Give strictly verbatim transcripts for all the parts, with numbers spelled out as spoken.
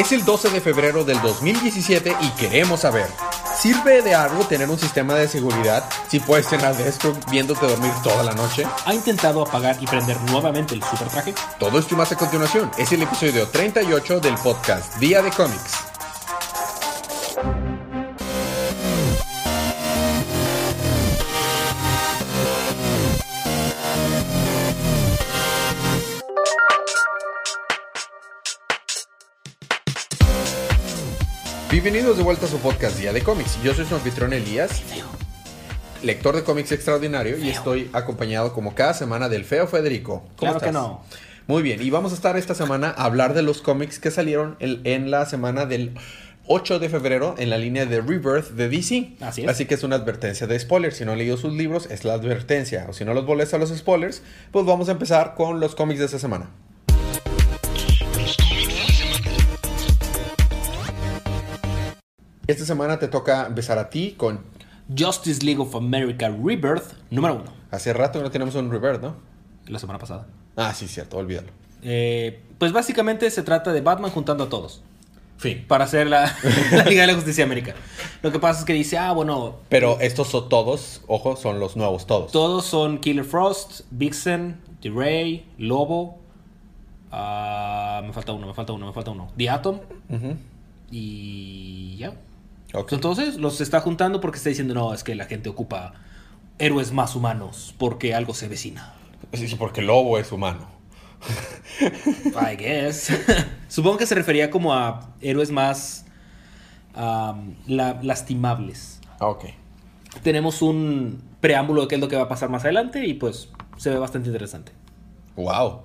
Es el doce de febrero del dos mil diecisiete y queremos saber, ¿sirve de algo tener un sistema de seguridad si puedes tener Deathstroke viéndote dormir toda la noche? ¿Ha intentado apagar y prender nuevamente el super traje? Todo esto y más a continuación. Es el episodio treinta y ocho del podcast Día de Cómics. Bienvenidos de vuelta a su podcast Día de Cómics. Yo soy su anfitrión Elías, lector de cómics extraordinario, y estoy acompañado como cada semana del feo Federico. ¿Cómo estás? Claro que no. Muy bien, y vamos a estar esta semana a hablar de los cómics que salieron en, en la semana del ocho de febrero en la línea de Rebirth de D C. Así es. Así que es una advertencia de spoilers. Si no han leído sus libros, es la advertencia. O si no los molesta los spoilers, pues vamos a empezar con los cómics de esta semana. Esta semana te toca empezar a ti con Justice League of America Rebirth número uno. Hace rato que no tenemos un Rebirth, ¿no? La semana pasada. Ah, sí, cierto, olvídalo. Eh, pues básicamente se trata de Batman juntando a todos. Fin. Para hacer la, la Liga de la Justicia de América. Lo que pasa es que dice, ah, bueno... Pero estos son todos, ojo, son los nuevos todos. Todos son Killer Frost, Vixen, D-Ray, Lobo... Uh, me falta uno, me falta uno, me falta uno. The Atom. Uh-huh. Y ya... Okay. Entonces los está juntando porque está diciendo, no, es que la gente ocupa héroes más humanos porque algo se vecina. Sí, porque Lobo es humano. I guess. Supongo que se refería como a héroes más um, la- lastimables. Ok. Tenemos un preámbulo de qué es lo que va a pasar más adelante y pues se ve bastante interesante. Wow.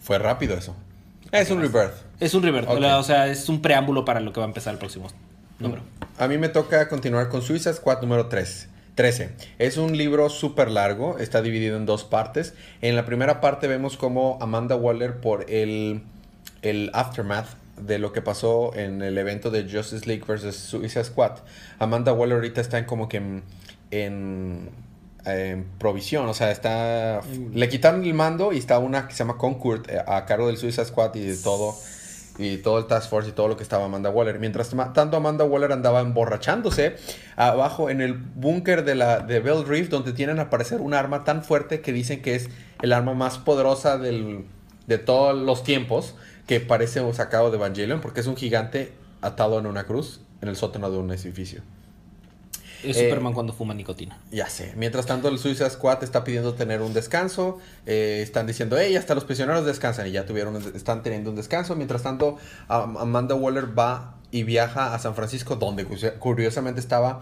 Fue rápido eso. Es un Rebirth. Es un Rebirth. Okay. O sea, es un preámbulo para lo que va a empezar el próximo número. A mí me toca continuar con Suicide Squad número trece. Es un libro súper largo. Está dividido en dos partes. En la primera parte vemos cómo Amanda Waller, por el, el aftermath de lo que pasó en el evento de Justice League versus Suicide Squad. Amanda Waller ahorita está en como que en, en, en provisión. O sea, está... Le quitaron el mando y está una que se llama Concord a cargo del Suicide Squad y de todo... Y todo el Task Force y todo lo que estaba Amanda Waller. Mientras tanto, Amanda Waller andaba emborrachándose abajo en el búnker de la de Bell Reef, donde tienen a aparecer un arma tan fuerte que dicen que es el arma más poderosa del, de todos los tiempos, que parece sacado de Evangelion, porque es un gigante atado en una cruz en el sótano de un edificio. Es eh, Superman cuando fuma nicotina. Ya sé. Mientras tanto, el Suicide Squad está pidiendo tener un descanso. Eh, están diciendo, hey, hasta los prisioneros descansan. Y ya tuvieron, están teniendo un descanso. Mientras tanto, um, Amanda Waller va y viaja a San Francisco, donde curiosamente estaba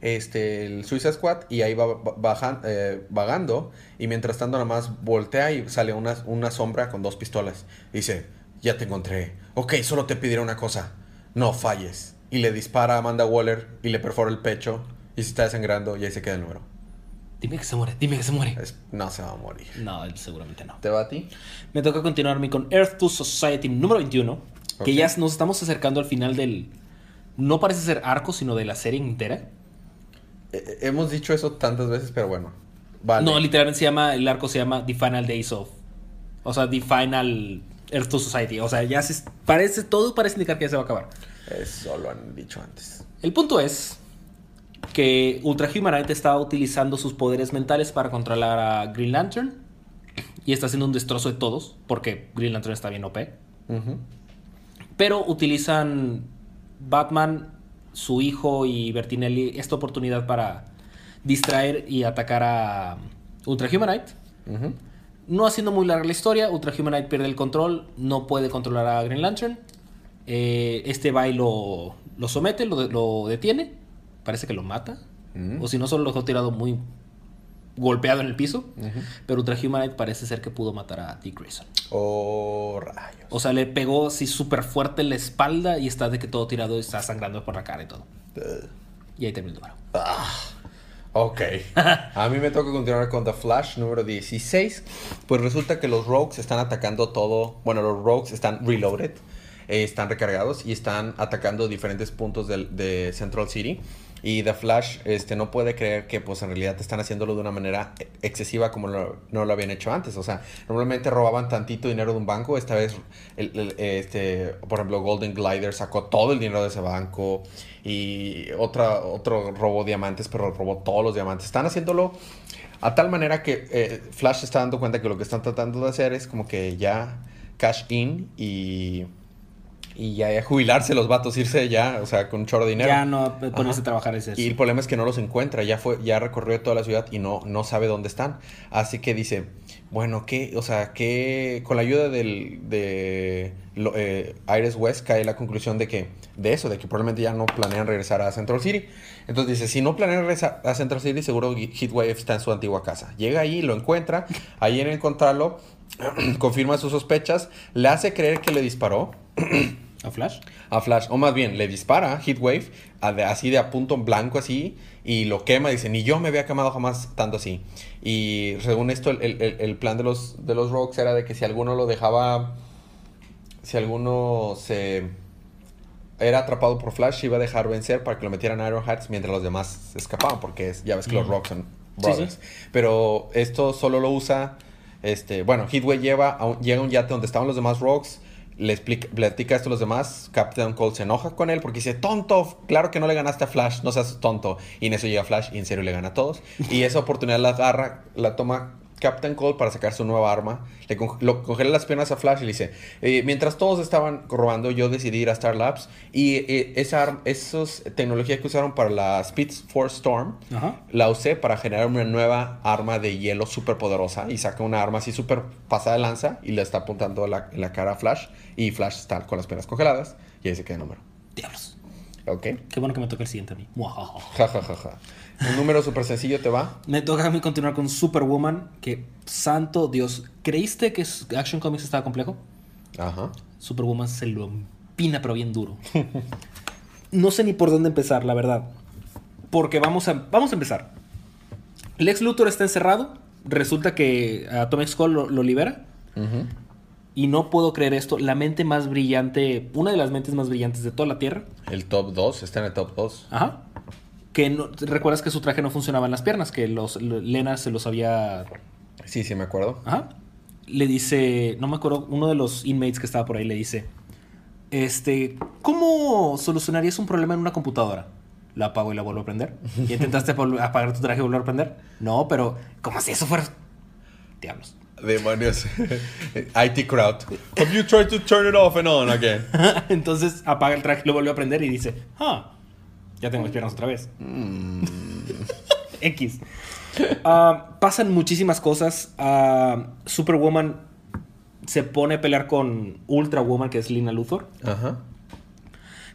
este, el Suicide Squad. Y ahí va bajan, eh, vagando. Y mientras tanto, nada más voltea y sale una, una sombra con dos pistolas. Y dice, ya te encontré. Ok, solo te pediré una cosa. No falles. Y le dispara a Amanda Waller y le perfora el pecho y se está desangrando y ahí se queda el número. Dime que se muere, dime que se muere. Es, no se va a morir. No, seguramente no. ¿Te va a ti? Me toca continuarme con Earth Two Society número veintiuno, okay. Que ya nos estamos acercando al final del... No parece ser arco, sino de la serie entera. Eh, hemos dicho eso tantas veces, pero bueno. Vale. No, literalmente se llama, el arco se llama The Final Days of... O sea, The Final Earth Two Society. O sea, ya se parece, todo parece indicar que ya se va a acabar. Eso lo han dicho antes. El punto es que Ultra Humanite está utilizando sus poderes mentales para controlar a Green Lantern y está haciendo un destrozo de todos porque Green Lantern está bien O P. Uh-huh. Pero utilizan Batman, su hijo y Bertinelli esta oportunidad para distraer y atacar a Ultra Humanite. Uh-huh. No haciendo muy larga la historia, Ultra Humanite pierde el control, no puede controlar a Green Lantern. Eh, este va y lo, lo somete, lo, lo detiene. Parece que lo mata. Mm. O si no, solo lo dejó tirado muy golpeado en el piso. Uh-huh. Pero Ultra Humanite parece ser que pudo matar a Dick Grayson. Oh, rayos. O sea, le pegó así súper fuerte en la espalda y está de que todo tirado y está sangrando por la cara y todo. Uh. Y ahí termina el número. Ah. Ok. A mí me toca continuar con The Flash número dieciséis. Pues resulta que los Rogues están atacando todo. Bueno, los Rogues están reloaded. Eh, están recargados y están atacando diferentes puntos de, de Central City. Y The Flash este, no puede creer que pues en realidad están haciéndolo de una manera excesiva como lo, no lo habían hecho antes. O sea, normalmente robaban tantito dinero de un banco. Esta vez, el, el, este, por ejemplo, Golden Glider sacó todo el dinero de ese banco. Y otra, otro robó diamantes, pero robó todos los diamantes. Están haciéndolo a tal manera que eh, Flash se está dando cuenta que lo que están tratando de hacer es como que ya cash in y... Y ya jubilarse los vatos, irse ya, o sea, con un chorro de dinero. Ya no ponerse a trabajar es eso. Y el problema es que no los encuentra, ya fue, ya recorrió toda la ciudad y no, no sabe dónde están. Así que dice, bueno, ¿qué? O sea, ¿qué? Con la ayuda del, de eh, Iris West cae la conclusión de que, de eso, de que probablemente ya no planean regresar a Central City. Entonces dice, si no planean regresar a Central City, seguro Heatwave está en su antigua casa. Llega ahí, lo encuentra, ahí en encontrarlo, confirma sus sospechas, le hace creer que le disparó. ¿A Flash? A Flash, o más bien, le dispara a Heatwave, así de a punto blanco así, y lo quema, dice, ni yo me había quemado jamás tanto así. Y según esto, el, el, el plan de los, de los Rogues era de que si alguno lo dejaba, si alguno se era atrapado por Flash, iba a dejar vencer para que lo metieran a Iron Hearts mientras los demás escapaban, porque es, ya ves que mm. los Rogues son brothers. Sí, sí. Pero esto solo lo usa, este, bueno, Heatwave lleva a un, llega a un yate donde estaban los demás Rogues. Le explica, platica esto a los demás. Captain Cold se enoja con él porque dice, tonto, claro que no le ganaste a Flash, no seas tonto. Y en eso llega Flash y en serio le gana a todos. Y esa oportunidad la agarra, la toma Captain Cold para sacar su nueva arma. Le con, lo, congela las piernas a Flash y le dice, eh, mientras todos estaban robando, yo decidí ir a Star Labs. Y eh, esa esos tecnología que usaron para la Speed Force Storm, ajá, la usé para generar una nueva arma de hielo súper poderosa. Y saca una arma así súper pasada de lanza y le está apuntando la, la cara a Flash. Y Flash está con las piernas congeladas. Y ahí se queda el número. Diablos. Ok. Qué bueno que me toca el siguiente a mí. Ja, ja, ja, ja. Un número súper sencillo te va. Me toca a mí continuar con Superwoman. Que, santo Dios. ¿Creíste que Action Comics estaba complejo? Ajá. Superwoman se lo empina, pero bien duro. No sé ni por dónde empezar, la verdad. Porque vamos a, vamos a empezar. Lex Luthor está encerrado. Resulta que Atomic Skull lo, lo libera. Ajá. Uh-huh. Y no puedo creer esto. La mente más brillante... Una de las mentes más brillantes de toda la Tierra. El top dos. Está en el top dos. Ajá. Que no, ¿recuerdas que su traje no funcionaba en las piernas? Que los, Lena se los había... Sí, sí, me acuerdo. Ajá. Le dice... No me acuerdo. Uno de los inmates que estaba por ahí le dice... Este... ¿Cómo solucionarías un problema en una computadora? La apago y la vuelvo a prender. ¿Y intentaste apagar tu traje y volver a prender? No, pero... Como si eso fuera... Diablos. Demonios. I T crowd. Have you tried to turn it off and on again? Entonces apaga el traje, lo vuelve a prender y dice, ah, ya tengo mis piernas otra vez. Mm. X. Uh, pasan muchísimas cosas. Uh, Superwoman se pone a pelear con Ultra Woman, que es Lina Luthor. Ajá.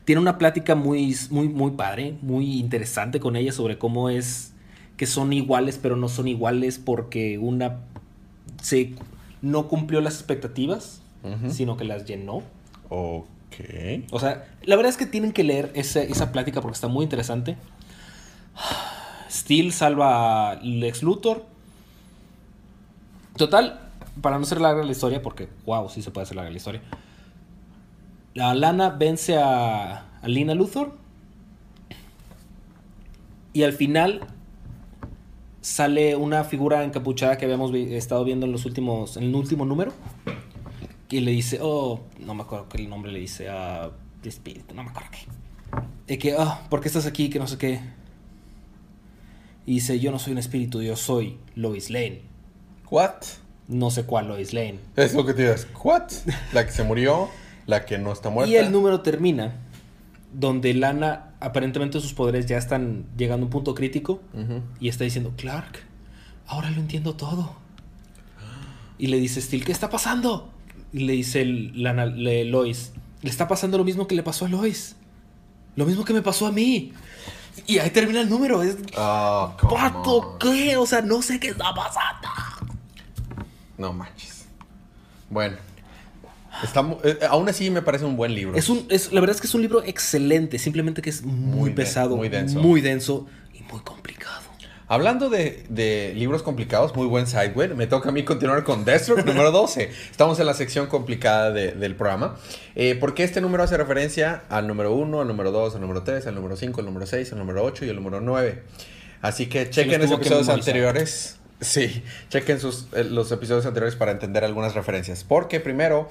Tiene una plática muy, muy, muy padre, muy interesante con ella sobre cómo es que son iguales, pero no son iguales porque una... Se no cumplió las expectativas, uh-huh, sino que las llenó. Ok. O sea, la verdad es que tienen que leer esa, esa plática porque está muy interesante. Steel salva a Lex Luthor. Total, para no ser larga la historia, porque, wow, sí se puede hacer larga la historia. La Lana vence a, a Lina Luthor. Y al final... Sale una figura encapuchada que habíamos vi- estado viendo en los últimos... En el último número. Y le dice... Oh, no me acuerdo qué el nombre le dice. Uh, espíritu, no me acuerdo qué. De que... Oh, ¿por qué estás aquí? Que no sé qué. Y dice... Yo no soy un espíritu. Yo soy Lois Lane. ¿What? No sé cuál Lois Lane. Es lo que te dices. ¿What? La que se murió. La que no está muerta. Y el número termina. Donde Lana... Aparentemente sus poderes ya están llegando a un punto crítico. Uh-huh. Y está diciendo, Clark, ahora lo entiendo todo. Y le dice Steel, ¿qué está pasando? Y le dice el, la, le, Lois, le está pasando lo mismo que le pasó a Lois. Lo mismo que me pasó a mí. Y ahí termina el número. Es, oh, ¿pato qué? O sea, no sé qué está pasando. No manches. Bueno. Está, eh, aún así me parece un buen libro. Es un, es, la verdad es que es un libro excelente. Simplemente que es muy, muy pesado, de, muy, denso. muy denso y muy complicado. Hablando de, de libros complicados, muy buen sideway. Me toca a mí continuar con Deathstroke número doce. Estamos en la sección complicada de, del programa. Eh, porque este número hace referencia al número uno, al número dos, al número tres, al número cinco, al número seis, al número ocho y al número nueve. Así que chequen los episodios anteriores. Sí, chequen sus, eh, los episodios anteriores para entender algunas referencias. Porque primero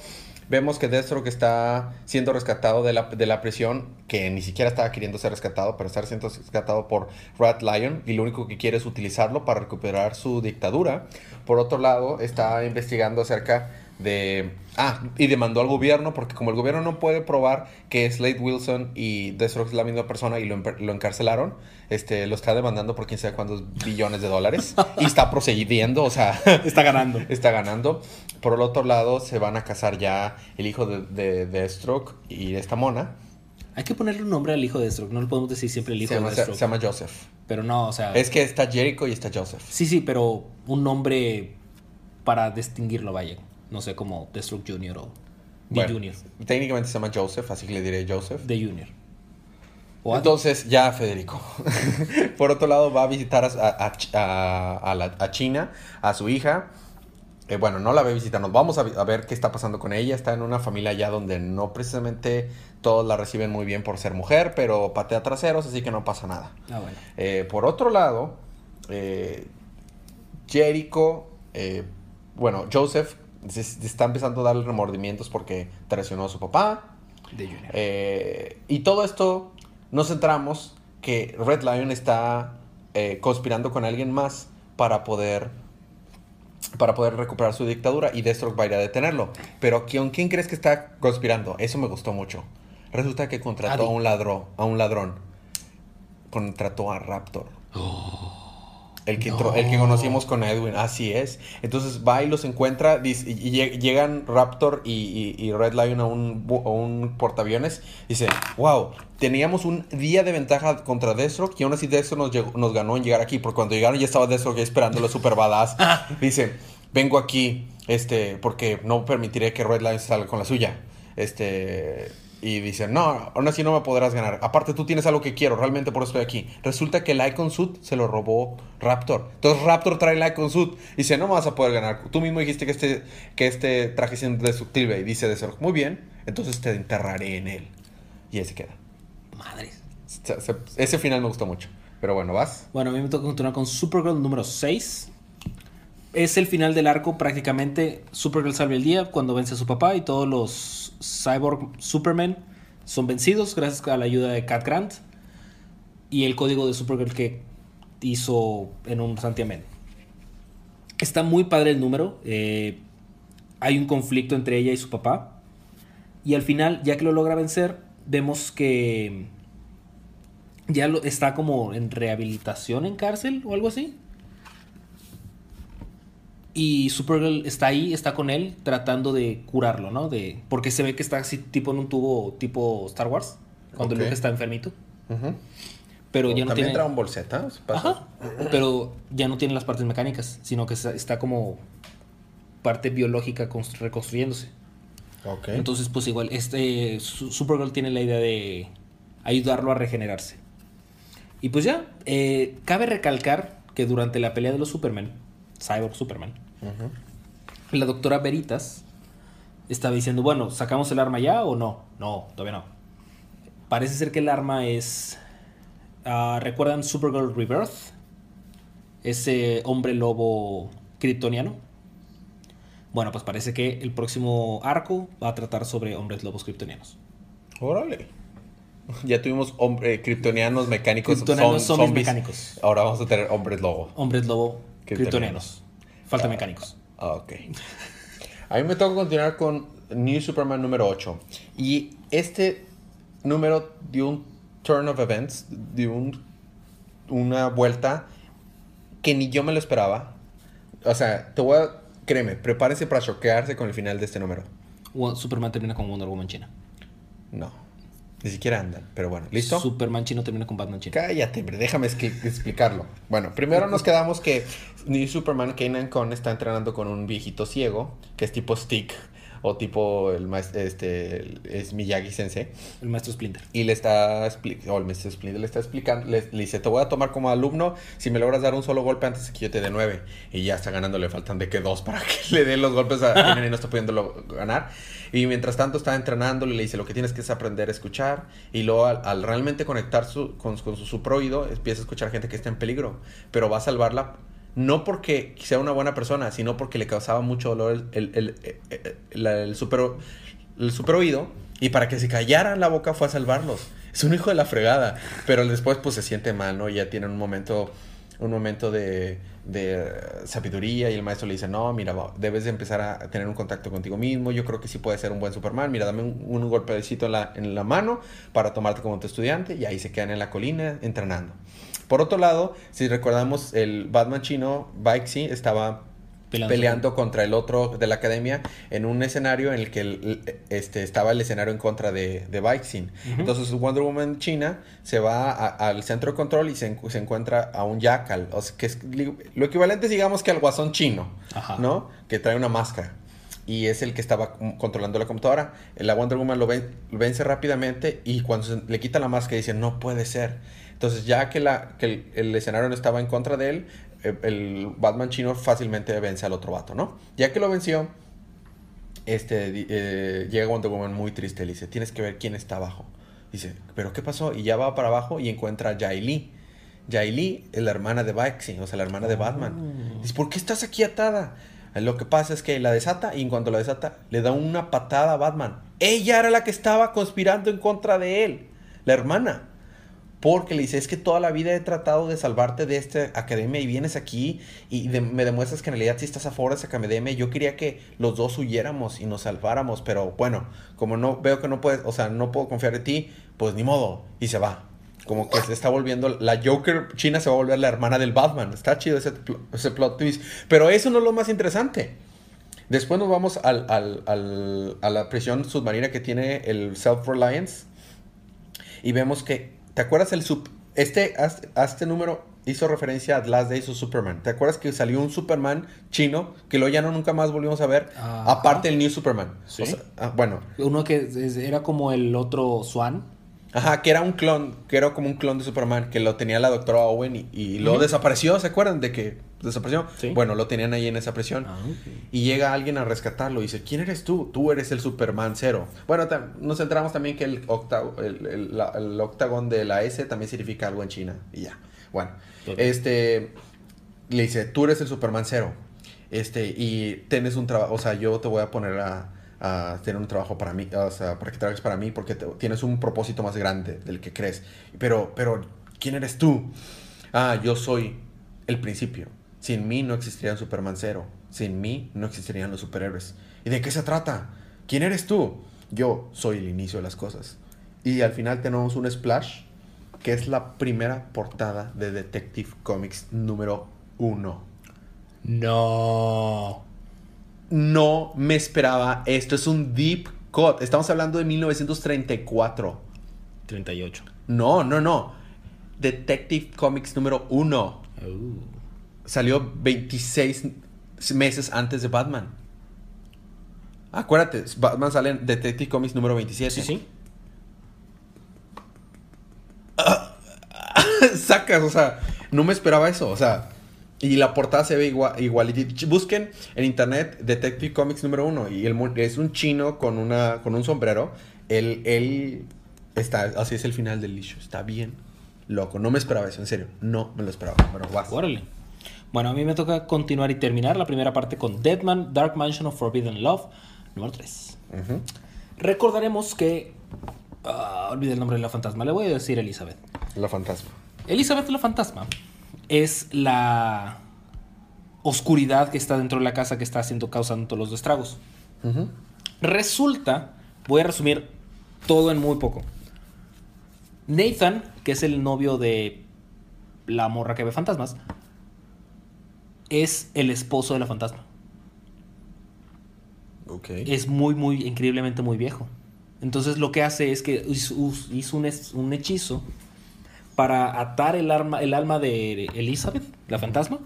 vemos que Deathstroke está siendo rescatado de la, de la prisión, que ni siquiera estaba queriendo ser rescatado, pero está siendo rescatado por Red Lion, y lo único que quiere es utilizarlo para recuperar su dictadura. Por otro lado, está investigando acerca de... Ah, y demandó al gobierno, porque como el gobierno no puede probar que Slade Wilson y Deathstroke es la misma persona y lo, lo encarcelaron, este, lo está demandando por quién sabe cuántos billones de dólares. Y está procediendo, o sea... Está ganando. Está ganando. Por el otro lado, se van a casar ya el hijo de, de, de Deathstroke y esta mona. Hay que ponerle un nombre al hijo de Deathstroke. No le podemos decir siempre el hijo se llama, de Deathstroke. Se, se llama Joseph. Pero no, o sea... Es que está Jericho y está Joseph. Sí, sí, pero un nombre para distinguirlo, vaya. No sé, como Deathstroke Junior o The bueno, Junior. Técnicamente se llama Joseph, así que le diré Joseph. The Junior. ¿O entonces, ya, Federico? Por otro lado, va a visitar a, a, a, a, la, a China, a su hija. Eh, bueno, no la ve visitar. Nos vamos a, a ver qué está pasando con ella. Está en una familia ya donde no precisamente todos la reciben muy bien por ser mujer, pero patea traseros, así que no pasa nada. Ah, bueno. Eh, por otro lado, eh, Jericho, eh, bueno, Joseph... Se, se está empezando a darle remordimientos porque traicionó a su papá. De Junior. Eh, y todo esto nos centramos que Red Lion está eh, conspirando con alguien más para poder para poder recuperar su dictadura, y Deathstroke va a ir a detenerlo. Pero ¿quién, quién crees que está conspirando? Eso me gustó mucho. Resulta que contrató a un ladrón, a un ladrón. Contrató a Raptor. Oh. El que, no. tro- el que conocimos con Edwin, así es. Entonces va y los encuentra, dice, y llegan Raptor y, y, y Red Lion a un, a un portaaviones. Dice, wow, teníamos un día de ventaja contra Deathstroke, y aún así Deathstroke nos, llegó, nos ganó en llegar aquí, porque cuando llegaron ya estaba Deathstroke esperándolo super badass. Dice, vengo aquí este, porque no permitiré que Red Lion salga con la suya. Este... Y dicen, no, aún así no me podrás ganar. Aparte, tú tienes algo que quiero, realmente por eso estoy aquí. Resulta que el Icon Suit se lo robó Raptor. Entonces Raptor trae el Icon Suit y dice, no me vas a poder ganar. Tú mismo dijiste que este, que este traje es indestructible. Y dice Deathstroke, muy bien, entonces te enterraré en él. Y ahí se queda. Madres. Se, se, ese final me gustó mucho. Pero bueno, ¿vas? Bueno, a mí me toca continuar con Supergirl número seis. Es el final del arco prácticamente. Supergirl salve el día cuando vence a su papá y todos los cyborg Superman son vencidos gracias a la ayuda de Cat Grant y el código de Supergirl que hizo en un santiamén. Está muy padre el número. Eh, hay un conflicto entre ella y su papá. Y al final, ya que lo logra vencer, vemos que ya lo, está como en rehabilitación en cárcel o algo así. Y Supergirl está ahí, está con él, tratando de curarlo, ¿no? De, porque se ve que está así, tipo en un tubo, tipo Star Wars, cuando okay. Luke está enfermito. Uh-huh. Pero o ya no tiene... También trae un bolseta. Ajá. Pero ya no tiene las partes mecánicas, sino que está como parte biológica constru- reconstruyéndose. Okay. Entonces, pues igual, este Supergirl tiene la idea de ayudarlo a regenerarse. Y pues ya, eh, cabe recalcar que durante la pelea de los Superman... Cyborg Superman. Uh-huh. La doctora Veritas estaba diciendo, bueno, ¿sacamos el arma ya o no? No, todavía no. Parece ser que el arma es... Uh, ¿Recuerdan Supergirl Rebirth? Ese hombre lobo kryptoniano. Bueno, pues parece que el próximo arco va a tratar sobre hombres lobos kryptonianos. ¡Órale! Ya tuvimos hombre, kryptonianos mecánicos. Kryptonianos son, zombies mecánicos. Ahora vamos a tener hombres lobo. Hombres lobo. Kryptonianos. Falta uh, mecánicos. Ok. A mí me toca continuar con New Superman número ocho. Y este número dio un turn of events, dio un, una vuelta que ni yo me lo esperaba. O sea, te voy a... Créeme, prepárense para choquearse con el final de este número. Superman termina con Wonder Woman China. No. Ni siquiera andan, pero bueno, ¿listo? Superman chino termina con Batman chino. Cállate, hombre, déjame esqui- explicarlo. Bueno, primero nos quedamos que New Superman Kane and Con está entrenando con un viejito ciego, que es tipo Stick, o tipo el maestro, este, es Miyagi-sensei. El maestro Splinter. Y le está, o el maestro Splinter le está explicando, le, le dice, te voy a tomar como alumno si me logras dar un solo golpe antes de que yo te dé nueve. Y ya está ganando, le faltan de que dos para que le den los golpes a Jiménez y no está pudiéndolo ganar. Y mientras tanto está entrenando, le dice, lo que tienes que es aprender a escuchar. Y luego al, al realmente conectar su, con, con su super oído, empieza a escuchar gente que está en peligro. Pero va a salvarla, no porque sea una buena persona, sino porque le causaba mucho dolor el, el, el, el, el, super, el super oído. Y para que se callara la boca fue a salvarlos. Es un hijo de la fregada. Pero después pues se siente mal, ¿no? Y ya tienen un momento, un momento de, de sabiduría. Y el maestro le dice, no, mira, debes de empezar a tener un contacto contigo mismo. Yo creo que sí puedes ser un buen Superman. Mira, dame un, un golpecito en la, en la mano para tomarte como tu estudiante. Y ahí se quedan en la colina entrenando. Por otro lado, si recordamos, el Batman chino, Bixie, estaba peleando, peleando contra el otro de la academia en un escenario en el que el, este, estaba el escenario en contra de, de Bixie. Uh-huh. Entonces Wonder Woman china se va a, al centro de control y se, se encuentra a un Jackal, o sea, que es lo equivalente, digamos, que al guasón chino. Ajá. ¿No? Que trae una máscara. Y es el que estaba controlando la computadora. La Wonder Woman lo, ven, lo vence rápidamente y cuando se, le quita la máscara dice, no puede ser. Entonces ya que, la, que el, el escenario no estaba en contra de él, el, el Batman chino fácilmente vence al otro vato, ¿no? Ya que lo venció, este, eh, llega Wonder Woman muy triste, le dice, tienes que ver quién está abajo. Dice, ¿pero qué pasó? Y ya va para abajo y encuentra a Jai-Li. Jai-Li es la hermana de Bixie, o sea, la hermana de Batman. Dice, ¿por qué estás aquí atada? Lo que pasa es que la desata y en cuanto la desata, le da una patada a Batman. Ella era la que estaba conspirando en contra de él, la hermana. Porque le dice, es que toda la vida he tratado de salvarte de esta academia y vienes aquí y de, me demuestras que en realidad sí estás a favor de esa academia. Yo quería que los dos huyéramos y nos salváramos, pero bueno, como no veo que no puedes, o sea, no puedo confiar en ti, pues ni modo. Y se va. Como que se está volviendo, la Joker china se va a volver la hermana del Batman. Está chido ese, ese plot twist. Pero eso no es lo más interesante. Después nos vamos al, al, al, a la prisión submarina que tiene el Self-Reliance. Y vemos que, ¿te acuerdas el sub... Este, a este número hizo referencia a The Last Days of Superman. ¿Te acuerdas que salió un Superman chino que luego ya no nunca más volvimos a ver? Uh-huh. Aparte del New Superman. ¿Sí? O sea, ah, bueno. Uno que era como el otro Swan. Ajá, que era un clon, que era como un clon de Superman, que lo tenía la doctora Owen y, y lo uh-huh. desapareció, ¿se acuerdan de que desapareció? ¿Sí? Bueno, lo tenían ahí en esa prisión. Ah, okay. Y llega alguien a rescatarlo y dice, ¿quién eres tú? Tú eres el Superman cero. Bueno, tam- nos centramos también que el, octa- el, el, la, el octagón de la S también significa algo en China. Y ya, bueno, okay. este, le dice, tú eres el Superman cero, este, y tienes un trabajo, o sea, yo te voy a poner a... a tener un trabajo para mí, o sea, para que trabajes para mí, porque te, tienes un propósito más grande del que crees. Pero, pero, ¿quién eres tú? Ah, yo soy el principio. Sin mí no existiría un Superman cero. Sin mí no existirían los superhéroes. ¿Y de qué se trata? ¿Quién eres tú? Yo soy el inicio de las cosas. Y al final tenemos un splash, que es la primera portada de Detective Comics número uno. No... No me esperaba esto. Es un deep cut. Estamos hablando de mil novecientos treinta y cuatro. treinta y ocho. No, no, no. Detective Comics número uno. Oh. Salió veintiséis meses antes de Batman. Acuérdate, Batman sale en Detective Comics número veintisiete. Sí, sí. Sacas, o sea, no me esperaba eso, o sea... Y la portada se ve igual, igualita. Busquen en internet Detective Comics número uno. Y el, es un chino con, una, con un sombrero. Él, él está... Así es el final del issue. Está bien loco. No me esperaba eso, en serio. No me lo esperaba. Pero vas. Órale. Bueno, a mí me toca continuar y terminar la primera parte con Deadman, Dark Mansion of Forbidden Love, número tres. Uh-huh. Recordaremos que... Uh, olvidé el nombre de la fantasma. Le voy a decir Elizabeth. La fantasma. Elizabeth la fantasma. Es la oscuridad que está dentro de la casa que está haciendo, causando todos los estragos. Uh-huh. Resulta, voy a resumir todo en muy poco. Nathan, que es el novio de la morra que ve fantasmas, es el esposo de la fantasma. Okay. Es muy, muy, increíblemente muy viejo. Entonces lo que hace es que hizo un, un hechizo... para atar el, arma, el alma de Elizabeth, la fantasma,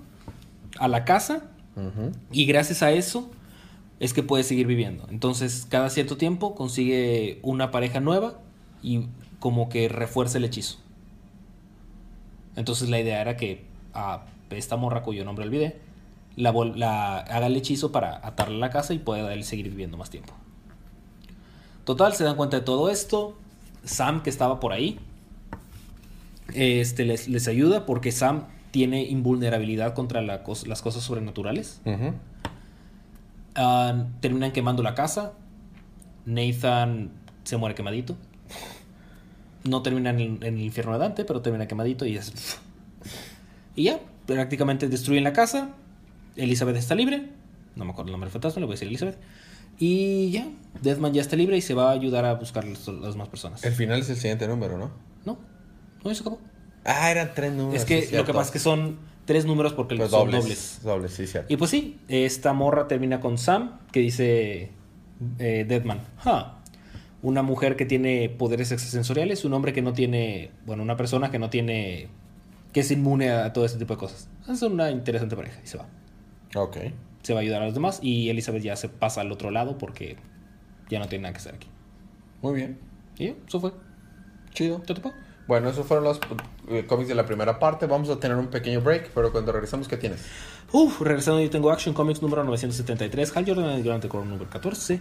a la casa. Uh-huh. Y gracias a eso es que puede seguir viviendo. Entonces cada cierto tiempo consigue una pareja nueva y como que refuerza el hechizo. Entonces la idea era que a esta morra cuyo nombre olvidé la, vol- la haga el hechizo para atarle a la casa y pueda él seguir viviendo más tiempo. Total, se dan cuenta de todo esto. Sam, que estaba por ahí, este, les, les ayuda porque Sam tiene invulnerabilidad contra la cos- las cosas sobrenaturales. Uh-huh. Uh, terminan quemando la casa. Nathan se muere quemadito. No termina en el, en el infierno de Dante, pero termina quemadito y es... Y ya, prácticamente destruyen la casa. Elizabeth está libre. No me acuerdo el nombre del fantasma, le voy a decir Elizabeth. Y ya, Deathman ya está libre y se va a ayudar a buscar a las más personas. El final es el siguiente número, ¿no? No, no, eso acabó. Ah, eran tres números. Es que sí, lo que pasa es que son tres números porque pero son dobles. Dobles, dobles, sí, cierto. Y pues sí, esta morra termina con Sam, que dice eh, Deathman. Huh. Una mujer que tiene poderes extrasensoriales, un hombre que no tiene... Bueno, una persona que no tiene... Que es inmune a todo ese tipo de cosas. Es una interesante pareja y se va. Ok. Se va a ayudar a los demás y Elizabeth ya se pasa al otro lado porque ya no tiene nada que hacer aquí. Muy bien. Y ya, eso fue. Chido. ¿Te topó? Bueno, esos fueron los eh, cómics de la primera parte. Vamos a tener un pequeño break, pero cuando regresamos, ¿qué tienes? Uf, regresando yo tengo Action Comics número novecientos setenta y tres, Hal Jordan el Gran Tecorn número catorce,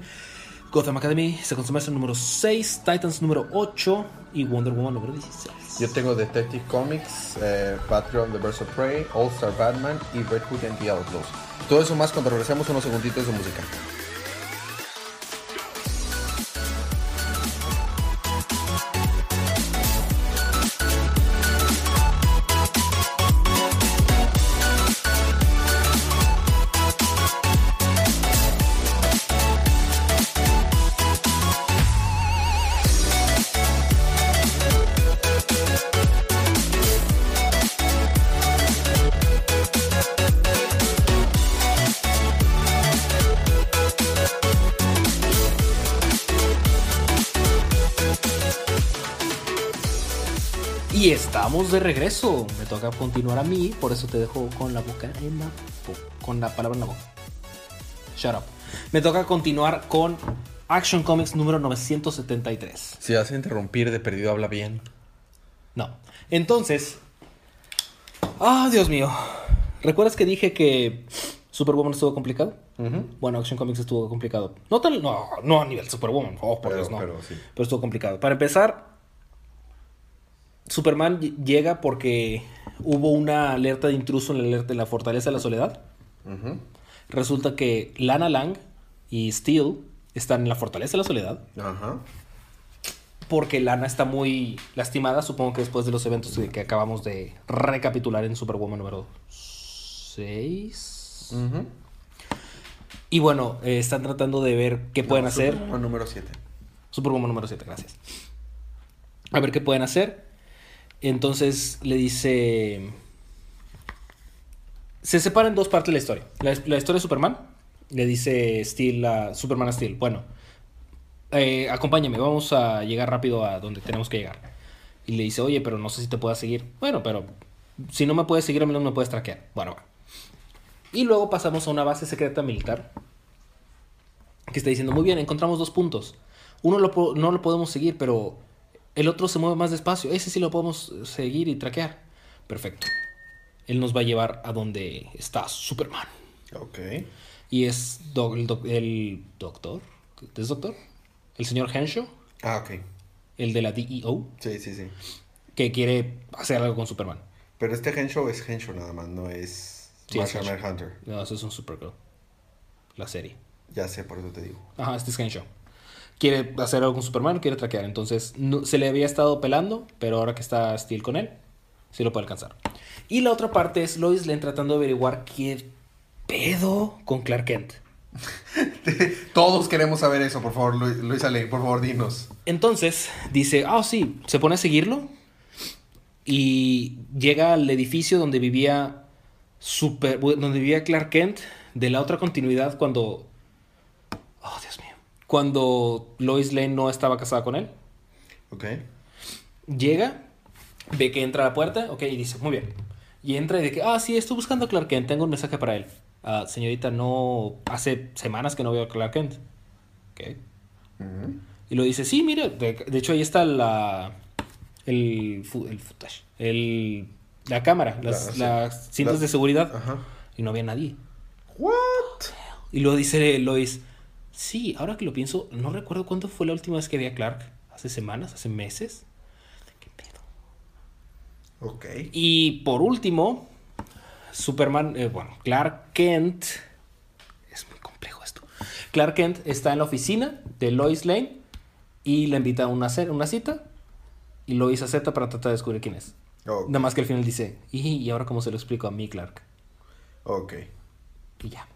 Gotham Academy, Second Semester número seis, Titans número ocho y Wonder Woman número dieciséis. Yo tengo Detective Comics, eh, Patreon, The Birds of Prey, All Star Batman y Red Hood and the Outlaws. Todo eso más cuando regresemos unos segunditos de música. Y estamos de regreso. Me toca continuar a mí, por eso te dejo con la boca en la boca, con la palabra en la boca. Shut up. Me toca continuar con Action Comics número novecientos setenta y tres. Si vas a interrumpir, de perdido habla bien. No. Entonces, ah, oh, Dios mío. ¿Recuerdas que dije que Superwoman estuvo complicado? Uh-huh. Bueno, Action Comics estuvo complicado. No tan, no, no a nivel Superwoman. Oh, por pero, Dios, no. Pero, sí. Pero estuvo complicado. Para empezar, Superman llega porque hubo una alerta de intruso en la, alerta de la Fortaleza de la Soledad. Uh-huh. Resulta que Lana Lang y Steel están en la Fortaleza de la Soledad. Uh-huh. Porque Lana está muy lastimada, supongo que después de los eventos que, que acabamos de recapitular en Superwoman número seis. Uh-huh. Y bueno, eh, están tratando de ver qué no, pueden hacer. Superwoman número siete. Superwoman número siete, gracias. A ver qué pueden hacer. Entonces le dice... Se separa en dos partes de la historia. La, la historia de Superman. Le dice Steel a Superman a Steel. Bueno, eh, acompáñame. Vamos a llegar rápido a donde tenemos que llegar. Y le dice, oye, pero no sé si te puedas seguir. Bueno, pero si no me puedes seguir, a mí no me puedes traquear. Bueno, bueno. Y luego pasamos a una base secreta militar. Que está diciendo, muy bien, encontramos dos puntos. Uno lo po- no lo podemos seguir, pero... El otro se mueve más despacio. Ese sí lo podemos seguir y traquear. Perfecto. Él nos va a llevar a donde está Superman. Ok. Y es doc, el, doc, el doctor. ¿Es doctor? El señor Henshaw. Ah, ok. El de la D E O. Sí, sí, sí. Que quiere hacer algo con Superman. Pero este Henshaw es Henshaw nada más, no es sí, Martian Manhunter. No, eso es un Supergirl. La serie. Ya sé, por eso te digo. Ajá, este es Henshaw. Quiere hacer algo con Superman, quiere traquear. Entonces no, se le había estado pelando, pero ahora que está Steel con él, sí lo puede alcanzar. Y la otra parte es Lois Lane tratando de averiguar qué pedo con Clark Kent. Todos queremos saber eso, por favor, Lu- Lois Lane, por favor, dinos. Entonces dice, ah, oh, sí, se pone a seguirlo y llega al edificio donde vivía super, donde vivía Clark Kent de la otra continuidad cuando... Oh, Dios mío. Cuando Lois Lane no estaba casada con él. Ok. Llega, ve que entra a la puerta, ok, y dice, muy bien. Y entra y dice, ah, sí, estoy buscando a Clark Kent, tengo un mensaje para él. uh, señorita, no, hace semanas que no veo a Clark Kent. Okay. Uh-huh. Y lo dice, sí, mire, de, de hecho ahí está la el, el footage, el, la cámara, las, la, las sí, cintas la... de seguridad. Ajá. Y no había nadie. What? Y luego dice Lois, sí, ahora que lo pienso, no recuerdo cuándo fue la última vez que vi a Clark. Hace semanas, hace meses. ¿Qué pedo? Ok. Y por último, Superman, eh, bueno, Clark Kent. Es muy complejo esto. Clark Kent está en la oficina de Lois Lane y la invita a una, una cita. Y Lois acepta para tratar de descubrir quién es. Okay. Nada más que al final dice, ¿y, y ahora cómo se lo explico a mí, Clark? Ok. Y ya.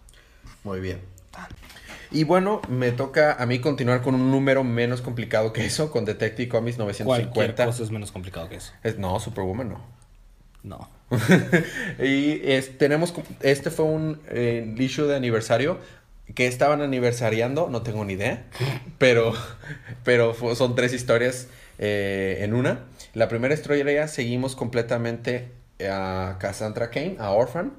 Muy bien. Y bueno, me toca a mí continuar con un número menos complicado que eso, con Detective Comics novecientos cincuenta. Cualquier cosa es menos complicado que eso. Es, no, Superwoman no. No. Y es, tenemos, este fue un eh, issue de aniversario, que estaban aniversariando, no tengo ni idea, pero, pero fue, son tres historias eh, en una. La primera historia seguimos completamente a Cassandra Cain, a Orphan.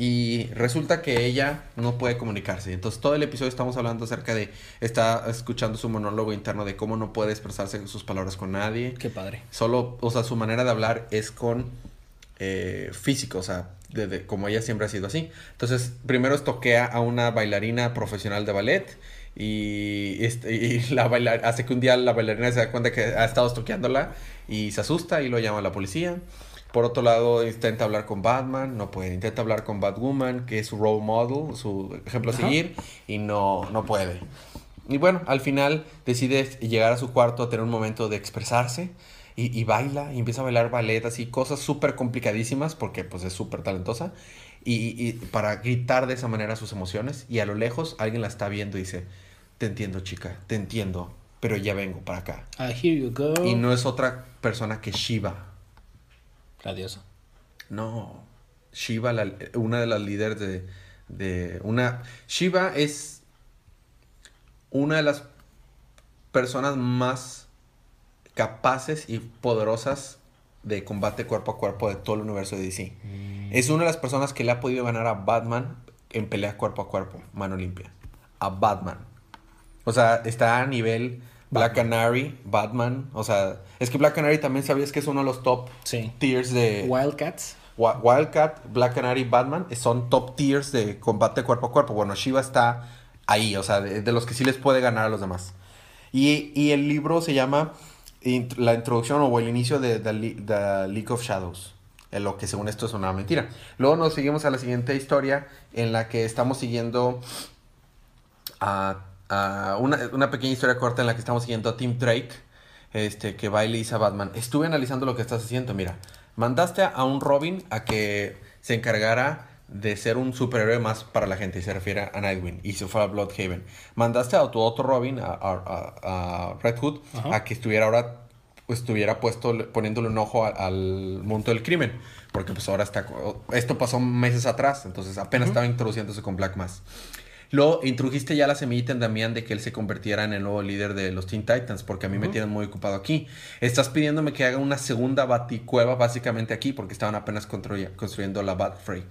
Y resulta que ella no puede comunicarse. Entonces todo el episodio estamos hablando acerca de... Está escuchando su monólogo interno de cómo no puede expresarse sus palabras con nadie. Qué padre. Solo, o sea, su manera de hablar es con eh, físico, o sea, de, de, como ella siempre ha sido así. Entonces primero estoquea a una bailarina profesional de ballet. Y, este, y la bailar, hace que un día la bailarina se da cuenta que ha estado estoqueándola. Y se asusta y lo llama a la policía. Por otro lado, intenta hablar con Batman, no puede. Intenta hablar con Batwoman, que es su role model, su ejemplo a seguir, y no, no puede. Y bueno, al final decide llegar a su cuarto a tener un momento de expresarse, y, y baila, y empieza a bailar ballet, así, cosas súper complicadísimas, porque pues es súper talentosa, y, y para gritar de esa manera sus emociones, y a lo lejos alguien la está viendo y dice, te entiendo, chica, te entiendo, pero ya vengo para acá. I hear you go. Y no es otra persona que Shiva. ¿La diosa? No. Shiva, la, una de las líderes de, de... una Shiva es una de las personas más capaces y poderosas de combate cuerpo a cuerpo de todo el universo de D C. Mm. Es una de las personas que le ha podido ganar a Batman en peleas cuerpo a cuerpo, mano limpia. A Batman. O sea, está a nivel... Black Canary, Batman, o sea, es que Black Canary también sabías que es uno de los top sí. tiers de... Wildcats. Wa- Wildcat, Black Canary, Batman son top tiers de combate cuerpo a cuerpo. Bueno, Shiva está ahí, o sea, de, de los que sí les puede ganar a los demás. Y, y el libro se llama int- La introducción o el inicio de The Le- League of Shadows, en lo que según esto es una mentira. Luego nos seguimos a la siguiente historia en la que estamos siguiendo a... Uh, una, una pequeña historia corta en la que estamos siguiendo a Tim Drake, este, que va y le dice a Batman, estuve analizando lo que estás haciendo, mira, mandaste a un Robin a que se encargara de ser un superhéroe más para la gente, y se refiere a Nightwing, y se fue a Bloodhaven, mandaste a tu otro Robin, a, a, a Red Hood, uh-huh. a que estuviera ahora, estuviera puesto, poniéndole un ojo a, al mundo del crimen, porque pues ahora está, esto pasó meses atrás, entonces apenas uh-huh. estaba introduciéndose con Black Mass. Luego introdujiste ya la semillita en Damián de que él se convertiera en el nuevo líder de los Teen Titans, porque a mí uh-huh. me tienen muy ocupado aquí. Estás pidiéndome que haga una segunda baticueva básicamente aquí, porque estaban apenas construy- construyendo la Batfrey.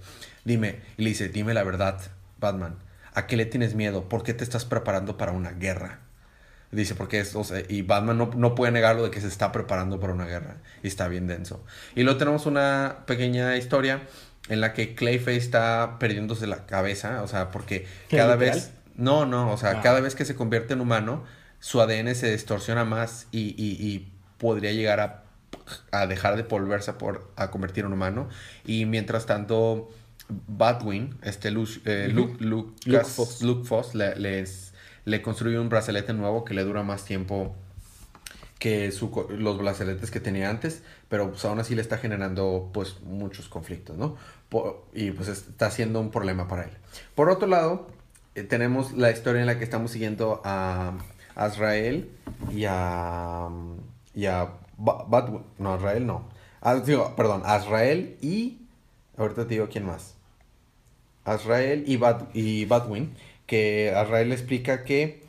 Dime, y le dice, dime la verdad, Batman, ¿a qué le tienes miedo? ¿Por qué te estás preparando para una guerra? Dice, porque es, o sea, y Batman no, no puede negarlo de que se está preparando para una guerra, y está bien denso. Y luego tenemos una pequeña historia... en la que Clayface está perdiéndose la cabeza, o sea, porque cada literal? vez... No, no, o sea, ah. cada vez que se convierte en humano, su A D N se distorsiona más y, y, y podría llegar a, a dejar de volverse por, a convertir en humano. Y mientras tanto, Batwing, este Luke, eh, Luke, Luke, Luke Fox, Luke Fox le, les, le construye un brazalete nuevo que le dura más tiempo que su, los brazaletes que tenía antes, pero pues aún así le está generando pues muchos conflictos, ¿no? Por, y pues está siendo un problema para él. Por otro lado, eh, tenemos la historia en la que estamos siguiendo a Azrael y a... y a... Ba- Bat- no, Azrael no. A, digo, perdón, Azrael y... ahorita te digo quién más. Azrael y, Bat- y Batwing, que Azrael explica que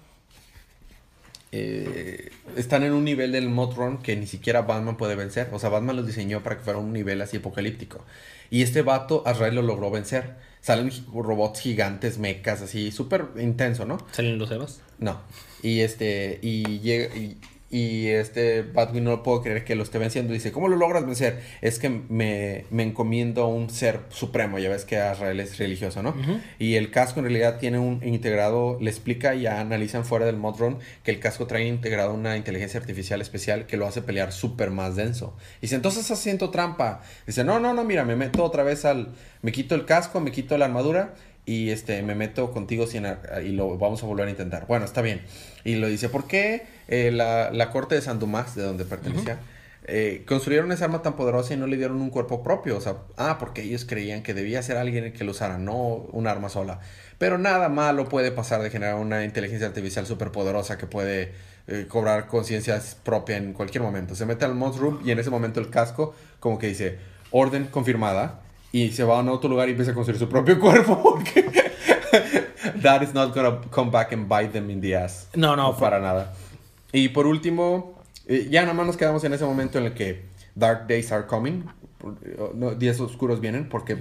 Eh, están en un nivel del Motron que ni siquiera Batman puede vencer. O sea, Batman los diseñó para que fuera un nivel así apocalíptico. Y este vato, Azrael, lo logró vencer. Salen robots gigantes, mechas, así, súper intenso, ¿no? ¿Salen los Evas? No. Y este, y llega... Y, Y este Batman no puedo creer que lo esté venciendo. Dice, ¿cómo lo logras vencer? Es que me, me encomiendo a un ser supremo. Ya ves que Azrael es religioso, ¿no? Uh-huh. Y el casco en realidad tiene un integrado. Le explica, ya analizan fuera del Motron, que el casco trae integrado una inteligencia artificial especial que lo hace pelear súper más denso. Dice, entonces haciendo trampa. Dice, no, no, no, mira, me meto otra vez al... Me quito el casco, me quito la armadura y este me meto contigo sin ar- y lo vamos a volver a intentar. Bueno, está bien. Y lo dice, ¿por qué eh, la, la corte de San Dumas, de donde pertenecía, uh-huh. eh, construyeron esa arma tan poderosa y no le dieron un cuerpo propio? O sea, ah, porque ellos creían que debía ser alguien que lo usara, no un arma sola. Pero nada malo puede pasar de generar una inteligencia artificial superpoderosa que puede eh, cobrar conciencia propia en cualquier momento. Se mete al Motron y en ese momento el casco como que dice, orden confirmada. Y se va a otro lugar y empieza a construir su propio cuerpo porque that is not gonna come back and bite them in the ass. No, no, no por... para nada. Y por último, eh, ya nada más nos quedamos en ese momento en el que dark days are coming, no, días oscuros vienen, porque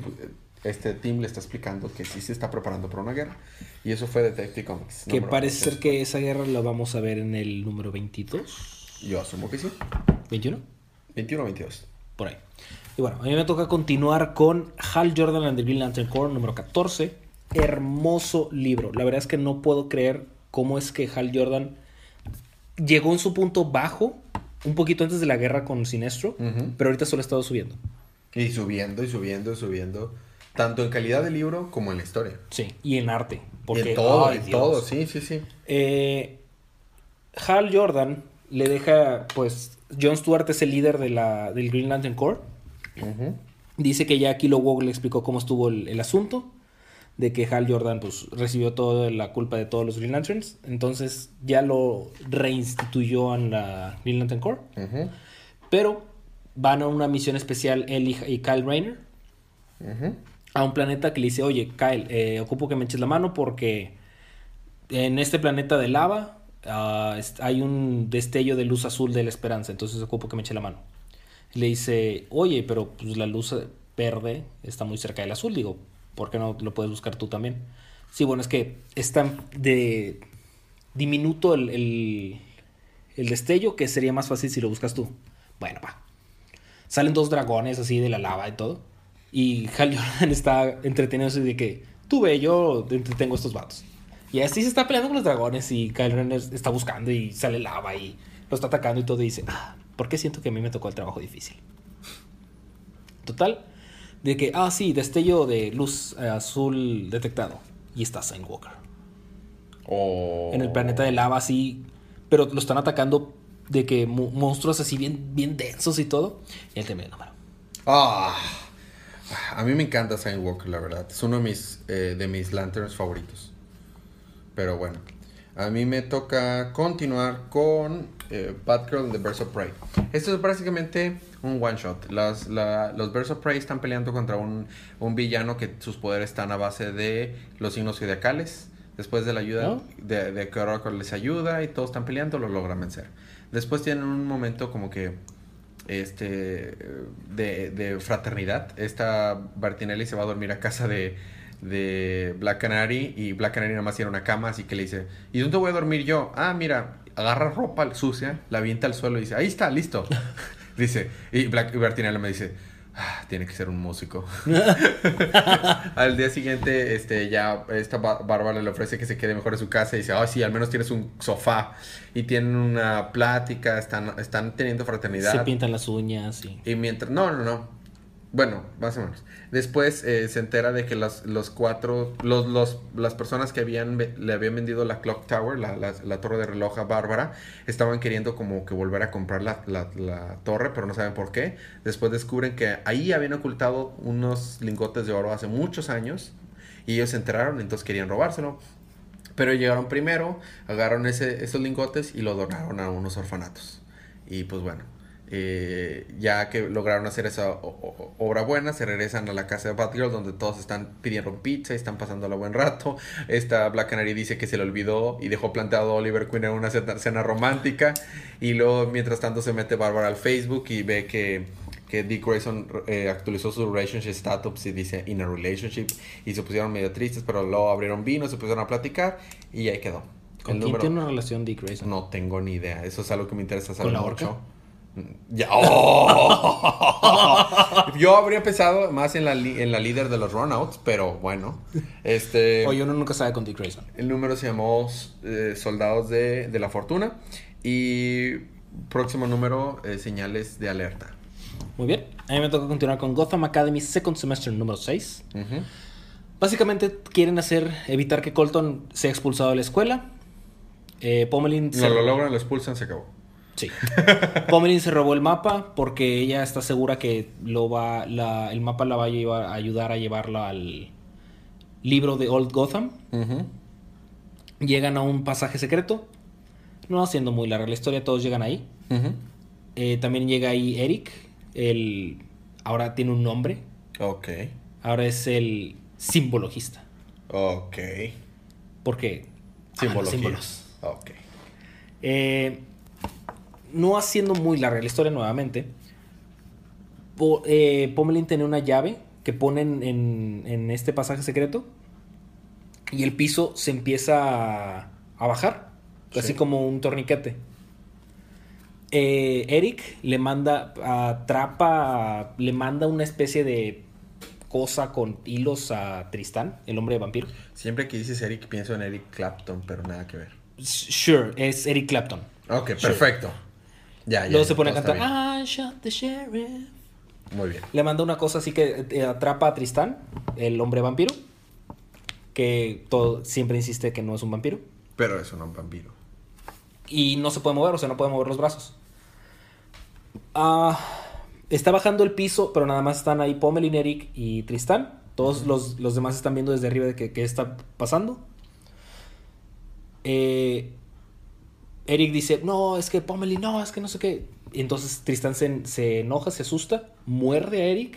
este Tim le está explicando que sí se está preparando para una guerra. Y eso fue Detective Comics. Que parece ser que esa guerra la vamos a ver en el número veintidós. Yo asumo que sí. ¿veintiuno? veintiuno, veintidós. Por ahí. Y bueno, a mí me toca continuar con Hal Jordan and the Green Lantern Corps, número catorce. Hermoso libro. La verdad es que no puedo creer cómo es que Hal Jordan llegó en su punto bajo, un poquito antes de la guerra con Sinestro, uh-huh. pero ahorita solo ha estado subiendo. Y subiendo, y subiendo, y subiendo. Tanto en calidad de libro como en la historia. Sí, y en arte. Porque, y en todo, oh, en Dios. todo, sí, sí, sí. Eh, Hal Jordan le deja, pues, John Stewart es el líder de la, del Green Lantern Corps. Uh-huh. Dice que ya Kilo Wog le explicó cómo estuvo el, el asunto de que Hal Jordan pues recibió toda la culpa de todos los Green Lanterns, entonces ya lo reinstituyó en la Green Lantern Corps, uh-huh. pero van a una misión especial él y, y Kyle Rayner uh-huh. a un planeta que le dice, oye Kyle, eh, ocupo que me eches la mano porque en este planeta de lava uh, hay un destello de luz azul de la esperanza, entonces ocupo que me eches la mano. Le dice, oye, pero pues la luz verde está muy cerca del azul. Digo, ¿por qué no lo puedes buscar tú también? Sí, bueno, es que es tan de diminuto el, el, el destello que sería más fácil si lo buscas tú. Bueno, va. Salen dos dragones así de la lava y todo. Y Hal Jordan está entreteniéndose de que, tú ve, yo entretengo a estos vatos. Y así se está peleando con los dragones y Kyle Rayner está buscando y sale lava y lo está atacando y todo. Y dice, ah, ¿por qué siento que a mí me tocó el trabajo difícil? Total, de que, ah, sí, destello de luz azul detectado. Y está Saint Walker. Oh. En el planeta de lava, así. Pero lo están atacando de que mu- monstruos así bien, bien densos y todo. Y él termina el número. Ah, a mí me encanta Saint Walker, la verdad. Es uno de mis, eh, de mis lanterns favoritos. Pero bueno, a mí me toca continuar con... Eh, Batgirl and the Birds of Prey. Esto es básicamente un one shot. Las, la, los Birds of Prey están peleando contra un, un villano que sus poderes están a base de los signos zodiacales. Después de la ayuda ¿no? de, de que Oracle les ayuda y todos están peleando, lo logran vencer. Después tienen un momento como que este de, de fraternidad. Esta Bertinelli se va a dormir a casa de de Black Canary y Black Canary nada más tiene una cama, así que le dice, ¿y dónde voy a dormir yo? Ah, mira, agarra ropa sucia, la avienta al suelo y dice, ahí está, listo. Dice, y Black y Bertinelli me dice, ah, tiene que ser un músico. Al día siguiente, este, ya esta Bárbara le ofrece que se quede mejor en su casa y dice, ah, oh, sí, al menos tienes un sofá. Y tienen una plática, están, están teniendo fraternidad. Se pintan las uñas y... y mientras, no, no, no. Bueno, más o menos. Después eh, se entera de que los, los cuatro, los, los, las personas que habían le habían vendido la Clock Tower, la, la, la torre de reloj a Bárbara, estaban queriendo como que volver a comprar la, la, la torre, pero no saben por qué. Después descubren que ahí habían ocultado unos lingotes de oro hace muchos años y ellos se enteraron, entonces querían robárselo. Pero llegaron primero, agarraron ese, esos lingotes y lo donaron a unos orfanatos. Y pues bueno. Eh, ya que lograron hacer esa o, o, obra buena, se regresan a la casa de Batgirl, donde todos están pidiendo pizza y están pasándolo a buen rato. Esta Black Canary dice que se le olvidó y dejó plantado a Oliver Queen en una cena romántica. Y luego, mientras tanto, se mete Bárbara al Facebook y ve que, que Dick Grayson eh, actualizó su relationship status y dice in a relationship. Y se pusieron medio tristes, pero luego abrieron vino, se pusieron a platicar y ahí quedó. ¿Con quién número... tiene una relación Dick Grayson? No tengo ni idea, eso es algo que me interesa saber. ¿Con la orca? Mucho. Ya. Oh. Yo habría pensado más en la, li- en la líder de los runouts, pero bueno. Este, oye, uno nunca sabe con Dick Grayson. El número se llamó eh, Soldados de, de la Fortuna. Y próximo número, eh, Señales de Alerta. Muy bien, a mí me toca continuar con Gotham Academy Second Semester número seis. Uh-huh. Básicamente quieren hacer evitar que Colton sea expulsado de la escuela. eh, Pomelin se... No lo logran, lo expulsan, se acabó. Sí. Pomelin se robó el mapa porque ella está segura que lo va, la, el mapa la va a, llevar, a ayudar a llevarla al libro de Old Gotham. Uh-huh. Llegan a un pasaje secreto. No haciendo muy larga la historia, todos llegan ahí. Uh-huh. eh, También llega ahí Eric. El, ahora tiene un nombre. Ok. Ahora es el simbologista. Ok. Porque ama los símbolos. Ok. Eh... No haciendo muy larga la historia nuevamente, po, eh, Pomelin tiene una llave que ponen en, en este pasaje secreto y el piso se empieza a, a bajar, sí, así como un torniquete. Eh, Eric le manda, atrapa, le manda una especie de cosa con hilos a Tristán, el hombre de vampiro. Siempre que dices Eric pienso en Eric Clapton, pero nada que ver. Sure, es Eric Clapton. Ok, perfecto. Sure. Ya, ya, luego se pone a cantar I shot the sheriff. Muy bien. Le manda una cosa así que eh, atrapa a Tristán, el hombre vampiro, que todo, siempre insiste que no es un vampiro, pero es un vampiro. Y no se puede mover, o sea, no puede mover los brazos. uh, Está bajando el piso, pero nada más están ahí Pomelin, Eric y Tristán. Todos uh-huh. los, los demás están viendo desde arriba de qué está pasando. Eh... Eric dice, no, es que Pomelin, no, es que no sé qué. Y entonces Tristán se, se enoja, se asusta, muerde a Eric,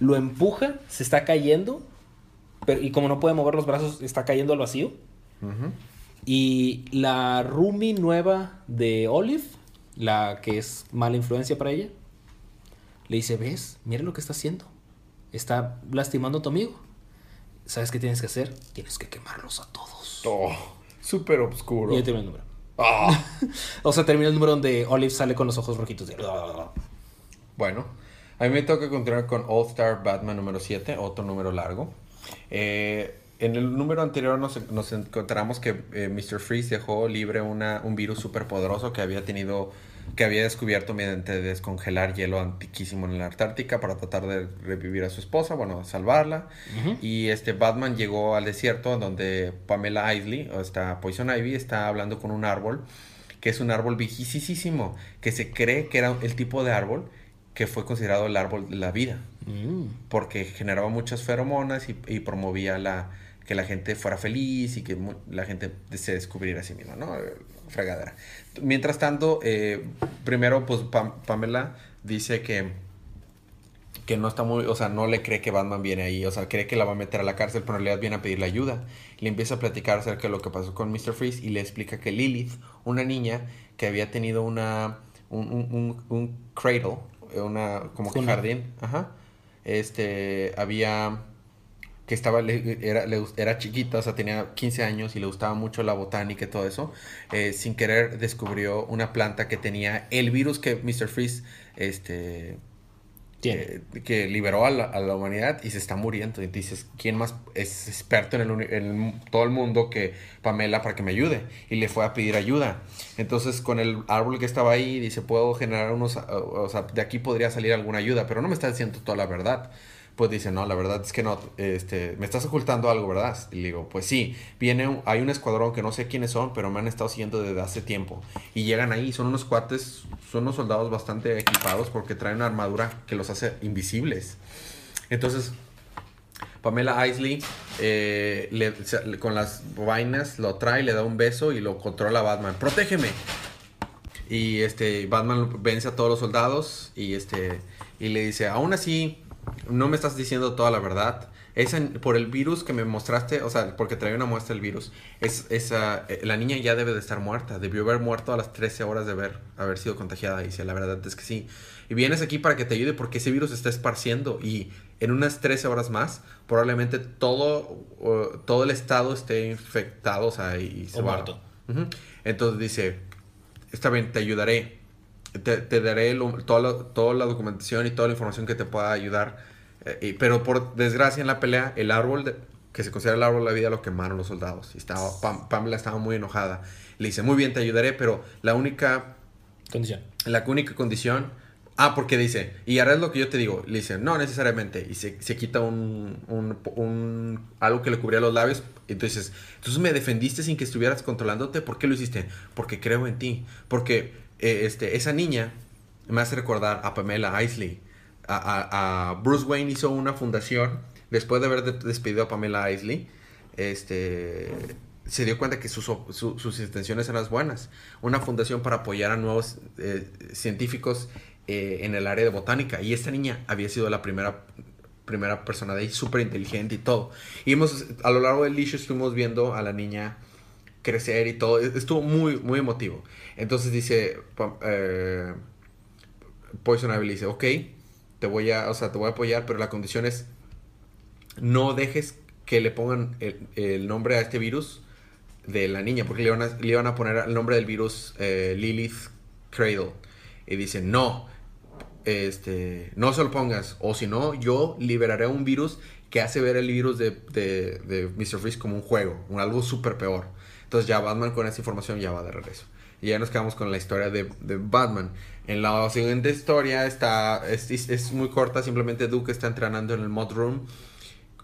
lo empuja, se está cayendo, pero, y como no puede mover los brazos, está cayendo al vacío. Uh-huh. Y la roomie nueva de Olive, la que es mala influencia para ella, le dice, ves, mira lo que está haciendo. Está lastimando a tu amigo. ¿Sabes qué tienes que hacer? Tienes que quemarlos a todos. Oh, súper obscuro. Y ahí termina el número. Oh. O sea, termina el número donde Olive sale con los ojos rojitos de... Bueno, a mí me toca continuar con All Star Batman número siete, otro número largo. eh, En el número anterior nos, nos encontramos que eh, míster Freeze dejó libre una, un virus súper poderoso que había tenido, que había descubierto mediante descongelar hielo antiquísimo en la Antártica para tratar de revivir a su esposa, bueno, salvarla. Uh-huh. Y este Batman llegó al desierto donde Pamela Isley, o esta Poison Ivy, está hablando con un árbol, que es un árbol viejísimo, que se cree que era el tipo de árbol que fue considerado el árbol de la vida. Uh-huh. Porque generaba muchas feromonas y, y promovía la, que la gente fuera feliz y que mu- la gente se descubriera a sí misma, ¿no? Fregadera. Mientras tanto, eh, primero, pues, Pam- Pamela dice que, que no está muy... O sea, no le cree que Batman viene ahí. O sea, cree que la va a meter a la cárcel, pero en realidad viene a pedirle ayuda. Le empieza a platicar acerca de lo que pasó con míster Freeze y le explica que Lilith, una niña que había tenido una... Un, un, un, un cradle, una... Como que sí, jardín. Ajá. Este... Había... que estaba, era, era chiquita, o sea, tenía quince años y le gustaba mucho la botánica y todo eso. Eh, sin querer descubrió una planta que tenía el virus que míster Freeze este, eh, que liberó a la, a la humanidad y se está muriendo. Y dices, ¿quién más es experto en, el, en el, todo el mundo que Pamela para que me ayude? Y le fue a pedir ayuda. Entonces, con el árbol que estaba ahí, dice, puedo generar unos... O sea, de aquí podría salir alguna ayuda, pero no me está diciendo toda la verdad. Pues dice, no, la verdad es que no, este, me estás ocultando algo, ¿verdad? Y le digo, pues sí, viene un, hay un escuadrón que no sé quiénes son, pero me han estado siguiendo desde hace tiempo. Y llegan ahí, son unos cuates, son unos soldados bastante equipados porque traen una armadura que los hace invisibles. Entonces, Pamela Isley, eh, le, con las vainas, lo trae, le da un beso y lo controla a Batman. ¡Protégeme! Y este Batman vence a todos los soldados y este y le dice, aún así no me estás diciendo toda la verdad. Es en, por el virus que me mostraste, o sea, porque traía una muestra del virus. Es, esa, la niña ya debe de estar muerta. Debió haber muerto a las trece horas de haber, haber sido contagiada. Y dice, la verdad es que sí. Y vienes aquí para que te ayude porque ese virus se está esparciendo. Y en unas trece horas más, probablemente todo, uh, todo el estado esté infectado. O sea, y, y se o va. Muerto. Uh-huh. Entonces dice, está bien, te ayudaré. Te, te daré lo, toda, toda la documentación y toda la información que te pueda ayudar. Pero por desgracia en la pelea, el árbol de, que se considera el árbol de la vida, lo quemaron los soldados. Y estaba, Pam, Pamela estaba muy enojada. Le dice, muy bien, te ayudaré, pero la única condición. La única condición. Ah, porque dice, y harás lo que yo te digo. Le dice, no necesariamente. Y se, se quita un, un, un algo que le cubría los labios. Entonces, entonces me defendiste sin que estuvieras controlándote. ¿Por qué lo hiciste? Porque creo en ti. Porque eh, este, esa niña me hace recordar a Pamela Isley. A, a, a Bruce Wayne hizo una fundación después de haber despedido a Pamela Isley. Este se dio cuenta que sus, su, sus intenciones eran las buenas. Una fundación para apoyar a nuevos eh, científicos eh, en el área de botánica. Y esta niña había sido la primera, primera persona de ahí, súper inteligente y todo. Y hemos, a lo largo del issue estuvimos viendo a la niña crecer y todo. Estuvo muy, muy emotivo. Entonces dice eh, Poison Ivy, dice, ok, te voy a, o sea, te voy a apoyar, pero la condición es no dejes que le pongan el, el nombre a este virus de la niña, porque le van a, le iban a poner el nombre del virus eh, Lilith Cradle. Y dice, no, este, no se lo pongas, o si no, yo liberaré un virus que hace ver el virus de, de, de mister Freeze como un juego, un algo súper peor. Entonces ya Batman con esa información ya va de regreso. Y ya nos quedamos con la historia de, de Batman. En la siguiente historia está es, es, es muy corta. Simplemente Duke está entrenando en el Mod Room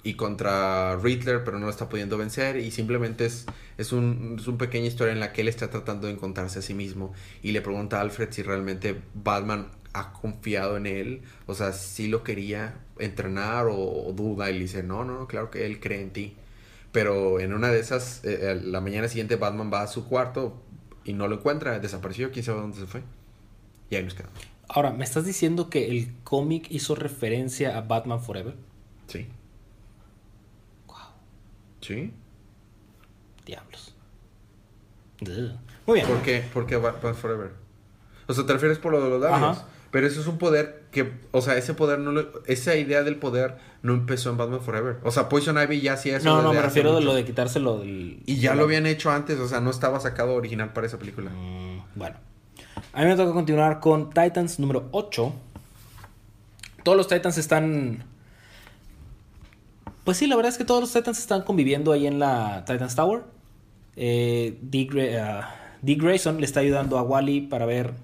y contra Riddler, pero no lo está pudiendo vencer. Y simplemente es, es un es una pequeña historia en la que él está tratando de encontrarse a sí mismo. Y le pregunta a Alfred si realmente Batman ha confiado en él. O sea, si lo quería entrenar o, o duda. Y le dice, no, no, claro que él cree en ti. Pero en una de esas, eh, la mañana siguiente Batman va a su cuarto y no lo encuentra, desapareció, quién sabe dónde se fue. Y ahí nos quedamos. Ahora, ¿me estás diciendo que el cómic hizo referencia a Batman Forever? Sí. Wow. ¿Sí? Diablos. Ugh. Muy bien. ¿Por qué? ¿Por qué Batman Forever? O sea, te refieres por lo de los labios. Ajá. Pero eso es un poder que, o sea, ese poder no lo, esa idea del poder no empezó en Batman Forever. O sea, Poison Ivy ya hacía eso. No, no, me refiero de lo de quitárselo del... Y ya lo habían hecho antes, o sea, no estaba sacado original para esa película. Mm, bueno. A mí me toca continuar con Titans número ocho. Todos los Titans están... Pues sí, la verdad es que todos los Titans están conviviendo ahí en la Titans Tower. Eh, Dick, uh, Dick Grayson le está ayudando a Wally para ver...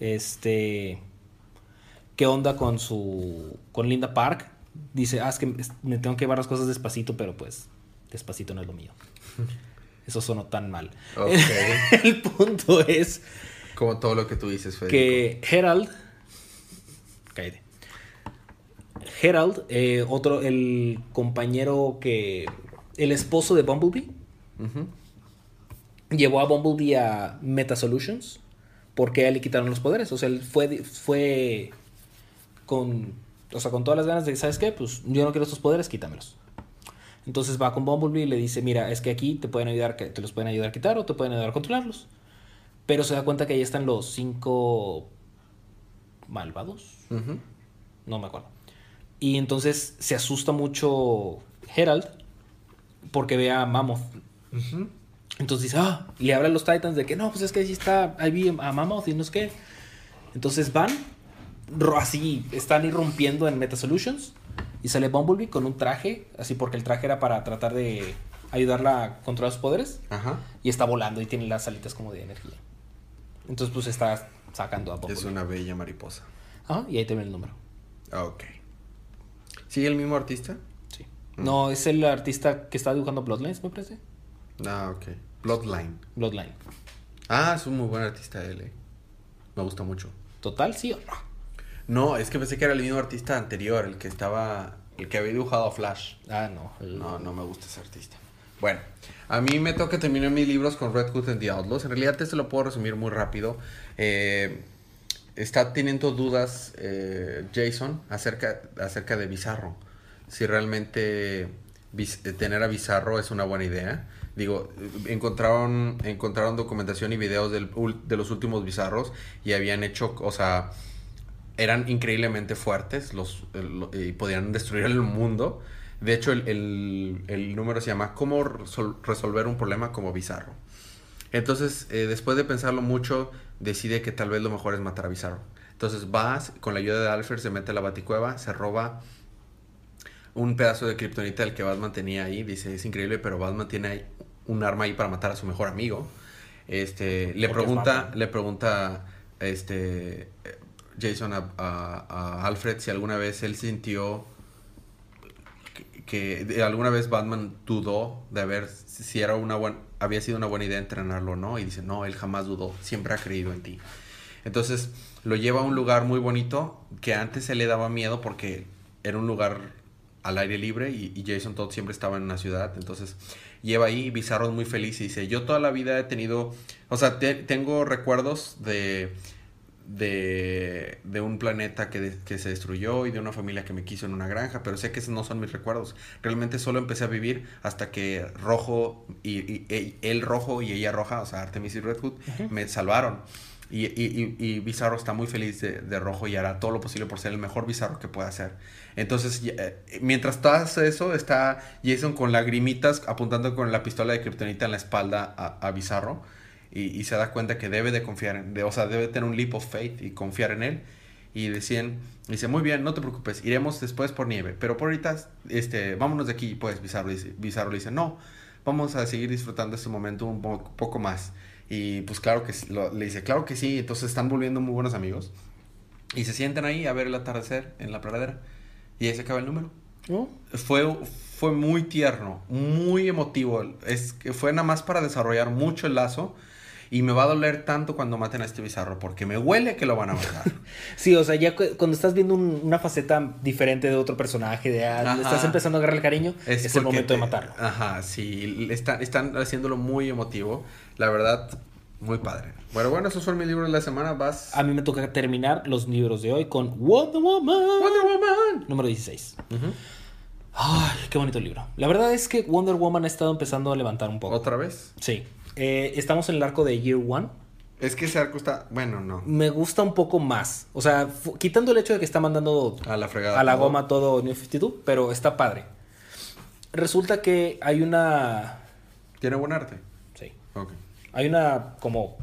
Este... ¿Qué onda con su... con Linda Park? Dice, ah, es que me tengo que llevar las cosas despacito, pero pues... Despacito no es lo mío. Eso sonó tan mal. Okay. El, el punto es... Como todo lo que tú dices, Federico. Que Herald... Cállate. Herald, eh, otro... El compañero que... El esposo de Bumblebee. Uh-huh. Llevó a Bumblebee a Meta Solutions. Porque a él le quitaron los poderes. O sea, él fue... fue Con, o sea, con todas las ganas de, ¿sabes qué? Pues yo no quiero estos poderes, quítamelos. Entonces va con Bumblebee y le dice, mira, es que aquí te pueden ayudar, te los pueden ayudar a quitar o te pueden ayudar a controlarlos. Pero se da cuenta que ahí están los cinco malvados. Uh-huh. No me acuerdo. Y entonces se asusta mucho Herald porque ve a Mammoth. Uh-huh. Entonces dice, ah, y le hablan los Titans de que no, pues es que ahí está, ahí vi a Mammoth y no es que. Entonces van... Así están irrumpiendo en Meta Solutions y sale Bumblebee con un traje, así porque el traje era para tratar de ayudarla a controlar sus poderes. Ajá. Y está volando y tiene las alitas como de energía. Entonces pues está sacando a Bumblebee. Es una bella mariposa. Ajá, y ahí te ven el número. Ah, ok. ¿Sigue el mismo artista? Sí. Mm. No, es el artista que está dibujando Bloodlines, me parece. Ah, ok. Bloodline. Bloodline. Ah, es un muy buen artista él, eh. Me gusta mucho. ¿Total sí o no? No, es que pensé que era el mismo artista anterior, el que estaba, el que había dibujado Flash. Ah, no. El... No, no me gusta ese artista. Bueno, a mí me toca terminar mis libros con Red Hood and the Outlaws. En realidad te lo puedo resumir muy rápido. Eh, está teniendo dudas eh, Jason acerca, acerca de Bizarro. Si realmente bis, tener a Bizarro es una buena idea. Digo, encontraron, encontraron documentación y videos del, de los últimos Bizarros y habían hecho, o sea, eran increíblemente fuertes los, el, y podían destruir el mundo. De hecho, el, el, el número se llama ¿Cómo resolver un problema como Bizarro? Entonces, eh, después de pensarlo mucho, decide que tal vez lo mejor es matar a Bizarro. Entonces va, con la ayuda de Alfred, se mete a la Baticueva, se roba un pedazo de kriptonita del que Batman tenía ahí. Dice, es increíble, pero Batman tiene ahí un arma ahí para matar a su mejor amigo. Este, le pregunta, le pregunta este, Jason a, a, a Alfred si alguna vez él sintió... que alguna vez Batman dudó de ver si era una buena, había sido una buena idea entrenarlo o no. Y dice, no, él jamás dudó, siempre ha creído en ti. Entonces, lo lleva a un lugar muy bonito que antes se le daba miedo porque era un lugar al aire libre y, y Jason Todd siempre estaba en una ciudad. Entonces, lleva ahí, Bizarro es muy feliz y dice, yo toda la vida he tenido... O sea, te, tengo recuerdos de... De, de un planeta que, de, que se destruyó y de una familia que me quiso en una granja, pero sé que esos no son mis recuerdos. Realmente solo empecé a vivir hasta que Rojo y, y, y él Rojo y ella Roja, o sea, Artemis y Red Hood, uh-huh, me salvaron. Y, y, y, y Bizarro está muy feliz de, de Rojo y hará todo lo posible por ser el mejor Bizarro que pueda ser. Entonces, mientras pasa eso, está Jason con lagrimitas apuntando con la pistola de kriptonita en la espalda a, a Bizarro. Y, y se da cuenta que debe de confiar en, de, o sea, debe tener un leap of faith y confiar en él. Y decían, dice, muy bien, no te preocupes, iremos después por nieve, pero por ahorita, este, vámonos de aquí. Pues Bizarro, dice, Bizarro le dice, no, vamos a seguir disfrutando este momento un po- poco más. Y pues claro que lo, le dice, claro que sí. Entonces están volviendo muy buenos amigos y se sientan ahí a ver el atardecer en la pradera y ahí se acaba el número. ¿Oh? Fue, fue muy tierno, muy emotivo. Es, fue nada más para desarrollar mucho el lazo. Y me va a doler tanto cuando maten a este Bizarro, porque me huele que lo van a matar. Sí, o sea, ya cu- cuando estás viendo un, una faceta diferente de otro personaje, de, ah, estás empezando a agarrar el cariño, es, es el momento te... de matarlo. Ajá, sí, está, están haciéndolo muy emotivo. La verdad, muy padre. Bueno, bueno, esos fueron mis libros de la semana. Vas. A mí me toca terminar los libros de hoy con Wonder Woman. Wonder Woman. Número dieciséis. Uh-huh. Ay, qué bonito libro. La verdad es que Wonder Woman ha estado empezando a levantar un poco. ¿Otra vez? Sí. Eh, estamos en el arco de Year One. Es que ese arco está... Bueno, no. Me gusta un poco más. O sea, f- quitando el hecho de que está mandando... A la fregada. A la todo. Goma todo New cincuenta y dos. Pero está padre. Resulta que hay una... ¿Tiene buen arte? Sí. Ok. Hay una como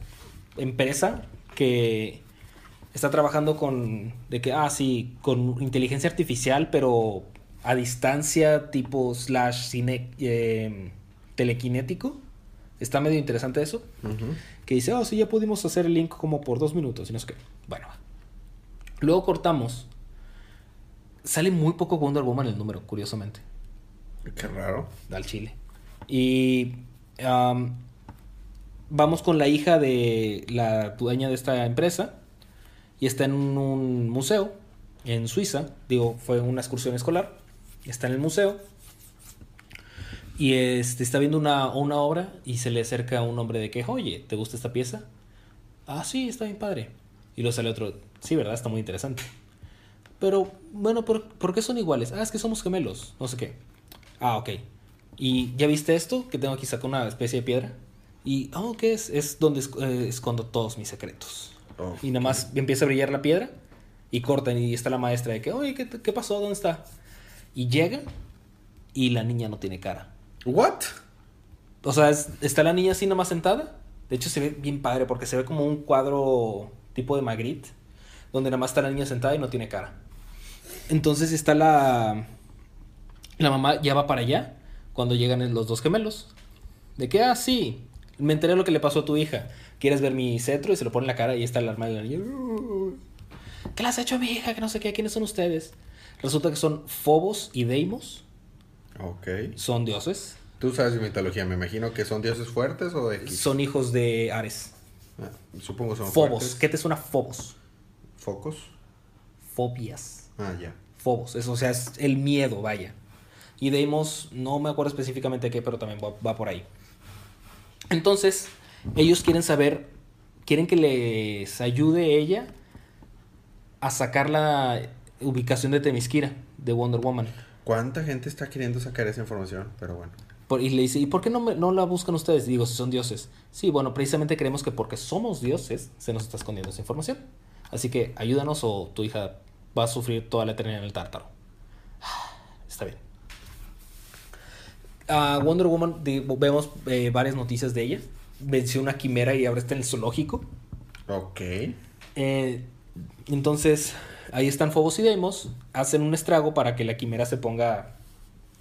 empresa que está trabajando con... De que, ah, sí, con inteligencia artificial, pero a distancia, tipo slash cine, eh, telequinético. Está medio interesante eso. Uh-huh. Que dice, oh, sí, ya pudimos hacer el link como por dos minutos. Y no sé qué. Bueno. Luego cortamos. Sale muy poco Wonder Woman en el número, curiosamente. Qué raro. Al chile. Y um, vamos con la hija de la dueña de esta empresa. Y está en un museo en Suiza. Digo, fue una excursión escolar. Está en el museo. Y este, está viendo una, una obra y se le acerca a un hombre de que, oye, ¿te gusta esta pieza? Ah, sí, está bien padre. Y luego sale otro, sí, ¿verdad? Está muy interesante. Pero, bueno, ¿por, ¿por qué son iguales? Ah, es que somos gemelos, no sé qué. Ah, ok. ¿Y ya viste esto? Que tengo aquí, saco una especie de piedra. Y, oh, ¿qué es? Es donde esc- eh, escondo todos mis secretos. Okay. Y nada más empieza a brillar la piedra y cortan y está la maestra de que, oye, ¿qué, qué pasó? ¿Dónde está? Y llega y la niña no tiene cara. What? O sea, es, está la niña así nomás sentada. De hecho se ve bien padre porque se ve como un cuadro tipo de Magritte, donde nada más está la niña sentada y no tiene cara. Entonces está la la mamá ya va para allá cuando llegan los dos gemelos. De que, ah, sí, me enteré de lo que le pasó a tu hija. ¿Quieres ver mi cetro? Y se lo pone en la cara y está el arma de la niña. ¿Qué le has hecho a mi hija? Que no sé qué. ¿Quiénes son ustedes? Resulta que son Fobos y Deimos. Okay. Son dioses. Tú sabes de mitología, me imagino que son dioses fuertes o de X. Son hijos de Ares. Ah, supongo son Fobos. Fuertes. ¿Qué te suena Fobos? Focos. Fobias. Ah, ya. Fobos. Eso, o sea, es el miedo, vaya. Y Deimos, no me acuerdo específicamente qué, pero también va, va por ahí. Entonces, ellos quieren saber, quieren que les ayude ella a sacar la ubicación de Themyscira, de Wonder Woman. ¿Cuánta gente está queriendo sacar esa información? Pero bueno. Por, y le dice, ¿y por qué no, me, no la buscan ustedes? Digo, si son dioses. Sí, bueno, precisamente creemos que porque somos dioses se nos está escondiendo esa información. Así que ayúdanos o tu hija va a sufrir toda la eternidad en el tártaro. Está bien. Uh, Wonder Woman, digo, vemos eh, varias noticias de ella. Venció una quimera y ahora está en el zoológico. Ok. Eh, entonces, ahí están Phobos y Deimos. Hacen un estrago para que la quimera se ponga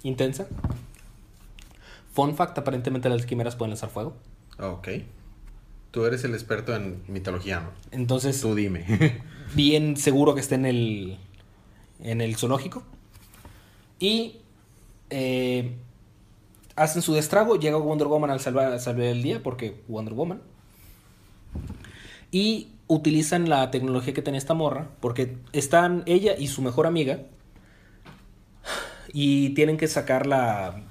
intensa. Fun fact, aparentemente las quimeras pueden lanzar fuego. Ok. Tú eres el experto en mitología, ¿no? Entonces... tú dime. Bien seguro que esté en el... en el zoológico. Y... Eh, hacen su destrago. Llega Wonder Woman al salvar, al salvar el día, porque Wonder Woman. Y utilizan la tecnología que tenía esta morra, porque están ella y su mejor amiga. Y tienen que sacar la...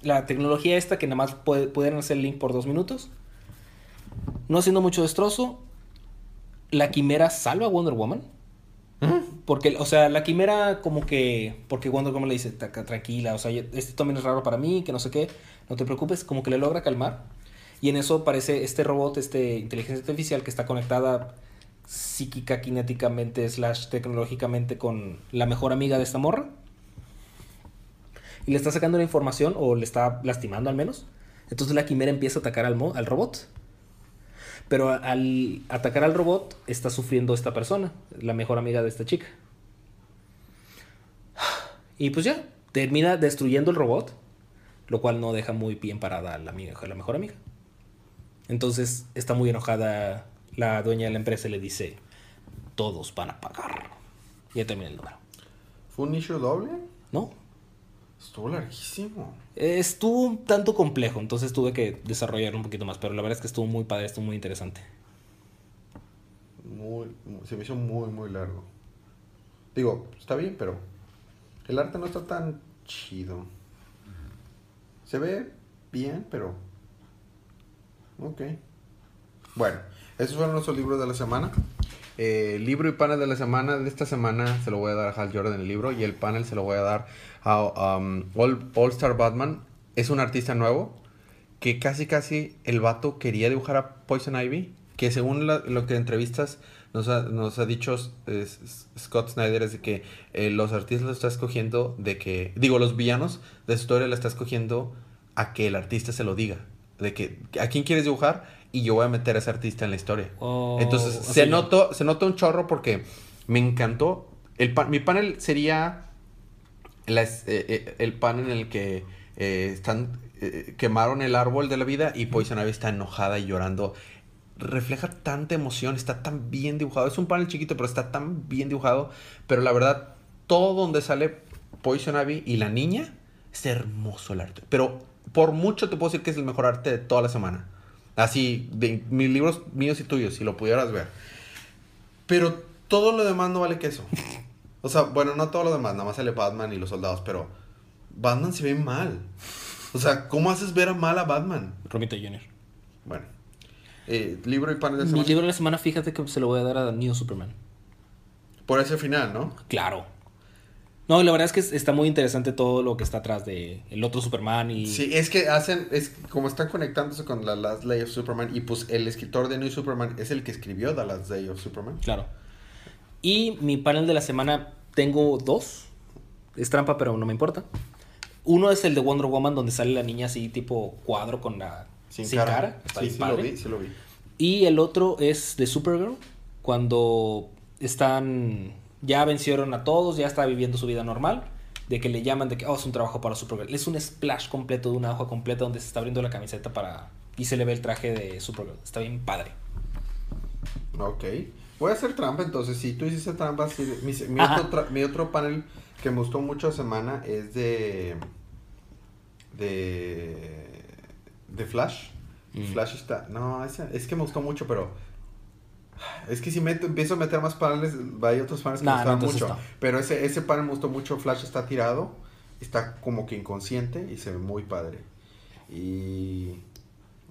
la tecnología esta que nada más puede, pueden hacer link por dos minutos. No haciendo mucho destrozo, la quimera salva a Wonder Woman. ¿Mm? Porque, o sea, la quimera como que... porque Wonder Woman le dice, tranquila, o sea, este también es raro para mí, que no sé qué, no te preocupes. Como que le logra calmar. Y en eso aparece este robot, este inteligencia artificial que está conectada psíquica, cinéticamente, slash tecnológicamente con la mejor amiga de esta morra. Y le está sacando la información, o le está lastimando al menos. Entonces la quimera empieza a atacar al, mo- al robot. Pero al atacar al robot está sufriendo esta persona, la mejor amiga de esta chica. Y pues ya, termina destruyendo el robot, lo cual no deja muy bien parada a la, amiga, a la mejor amiga. Entonces está muy enojada la dueña de la empresa y le dice, todos van a pagar. Ya termina el número. ¿Fue un issue doble? No. Estuvo larguísimo. Estuvo un tanto complejo, entonces tuve que desarrollarlo un poquito más. Pero la verdad es que estuvo muy padre, estuvo muy interesante. Muy, muy, se me hizo muy, muy largo. Digo, está bien, pero el arte no está tan chido. Se ve bien, pero... ok. Bueno, esos fueron nuestros libros de la semana. Eh, libro y panel de la semana. De esta semana se lo voy a dar a Hal Jordan el libro. Y el panel se lo voy a dar a um, All, All Star Batman. Es un artista nuevo que casi casi el vato quería dibujar a Poison Ivy, que según la, lo que entrevistas nos ha, nos ha dicho eh, Scott Snyder, es de que eh, los artistas lo está escogiendo de que... digo, los villanos de su historia lo está escogiendo a que el artista se lo diga. De que, ¿a quién quieres dibujar? Y yo voy a meter a ese artista en la historia. Oh, entonces se notó, se notó un chorro porque me encantó. El pan, mi panel sería las, eh, el panel en el que eh, están eh, quemaron el árbol de la vida y Poison Ivy está enojada y llorando. Refleja tanta emoción, está tan bien dibujado. Es un panel chiquito, pero está tan bien dibujado. Pero la verdad, todo donde sale Poison Ivy y la niña, es hermoso el arte. Pero por mucho te puedo decir que es el mejor arte de toda la semana. Así, de mis libros míos y tuyos, si lo pudieras ver. Pero todo lo demás no vale queso. O sea, bueno, no todo lo demás, nada más sale Batman y los soldados, pero Batman se ve mal. O sea, ¿cómo haces ver a mal a Batman? Romita junior Bueno, eh, libro y panel de la semana. Mi libro de la semana, fíjate que se lo voy a dar a New Superman. Por ese final, ¿no? Claro. No, la verdad es que está muy interesante todo lo que está atrás de el otro Superman y... sí, es que hacen... es como están conectándose con The Last Day of Superman. Y pues el escritor de New Superman es el que escribió The Last Day of Superman. Claro. Y mi panel de la semana, tengo dos. Es trampa, pero no me importa. Uno es el de Wonder Woman, donde sale la niña así tipo cuadro con la... sin, sin cara, cara. Está sí, sí lo vi, sí lo vi. Y el otro es de Supergirl, cuando están... ya vencieron a todos, ya está viviendo su vida normal, de que le llaman de que oh, es un trabajo para Supergirl. Es un splash completo de una hoja completa donde se está abriendo la camiseta para y se le ve el traje de Supergirl. Está bien padre. Ok. Voy a hacer trampa entonces. Si tú hiciste trampa, sí, mi, mi, otro tra- mi otro panel que me gustó mucho la semana es de de de Flash. Mm. Flash está... no, es, es que me gustó mucho, pero es que si meto, empiezo a meter más paneles, hay otros paneles que nah, me gustaban no mucho. Está. Pero ese, ese panel me gustó mucho. Flash está tirado. está como que inconsciente y se ve muy padre. Y,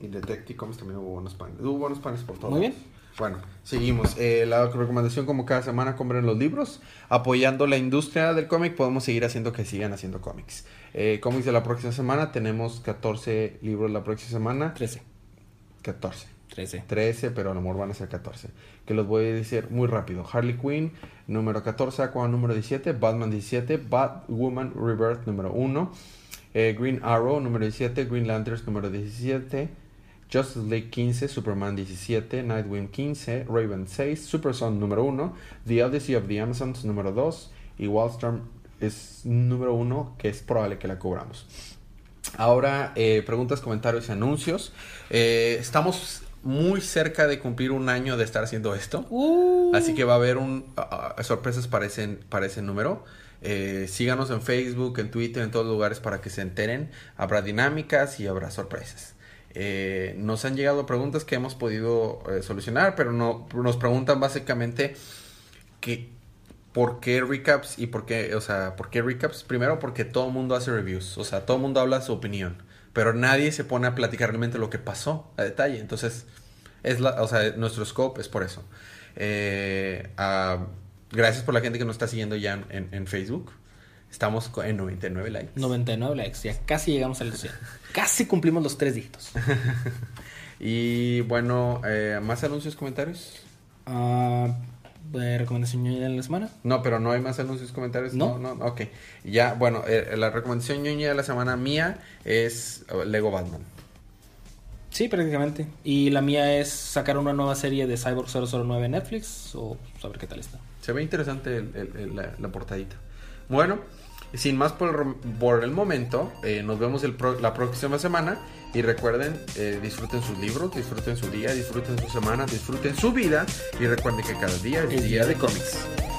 y de Detective Comics también hubo buenos paneles. Hubo buenos paneles por todos. Muy bien. Bueno, seguimos. Eh, la recomendación, como cada semana, compren los libros. Apoyando la industria del cómic, podemos seguir haciendo que sigan haciendo cómics. Eh, cómics de la próxima semana, tenemos catorce libros la próxima semana. trece. catorce. trece. trece, pero a lo mejor van a ser catorce. Que los voy a decir muy rápido. Harley Quinn, número catorce. Aquaman, número diecisiete. Batman, diecisiete. Batwoman Rebirth, número uno. Eh, Green Arrow, número diecisiete. Green Lanterns, número diecisiete. Justice League, quince. Superman, diecisiete. Nightwing, quince. Raven, seis. Super Son, número uno. The Odyssey of the Amazons, número dos. Y Wildstorm es número uno, que es probable que la cobramos. Ahora, eh, preguntas, comentarios y anuncios. Eh, estamos muy cerca de cumplir un año de estar haciendo esto. Uh. Así que va a haber un, uh, sorpresas para ese, para ese número. Eh, síganos en Facebook, en Twitter, en todos los lugares para que se enteren. Habrá dinámicas y habrá sorpresas. Eh, nos han llegado preguntas que hemos podido eh, solucionar, pero no, nos preguntan básicamente que... ¿Por qué recaps? Y por qué, o sea, ¿por qué recaps? Primero, porque todo el mundo hace reviews. O sea, todo el mundo habla su opinión. Pero nadie se pone a platicar realmente lo que pasó a detalle. Entonces, es la, o sea, nuestro scope es por eso. Eh, uh, gracias por la gente que nos está siguiendo ya en, en, en Facebook. Estamos en noventa y nueve likes. noventa y nueve likes. Ya casi llegamos al cien. Casi cumplimos los tres dígitos. Y bueno, eh, ¿más anuncios, comentarios? Ah... Uh... ¿De recomendación ñoña de la semana? No, pero no hay más anuncios, comentarios. No, no, no, ok. Ya, bueno, eh, la recomendación ñoña de la semana mía es Lego Batman. Sí, prácticamente. Y la mía es sacar una nueva serie de Cyborg cero cero nueve en Netflix, o saber qué tal está. Se ve interesante el, el, el, la, la portadita. Bueno, sin más por, por el momento, eh, nos vemos el pro, la próxima semana. Y recuerden, eh, disfruten sus libros, disfruten su día, disfruten su semana, disfruten su vida. Y recuerden que cada día es día de cómics.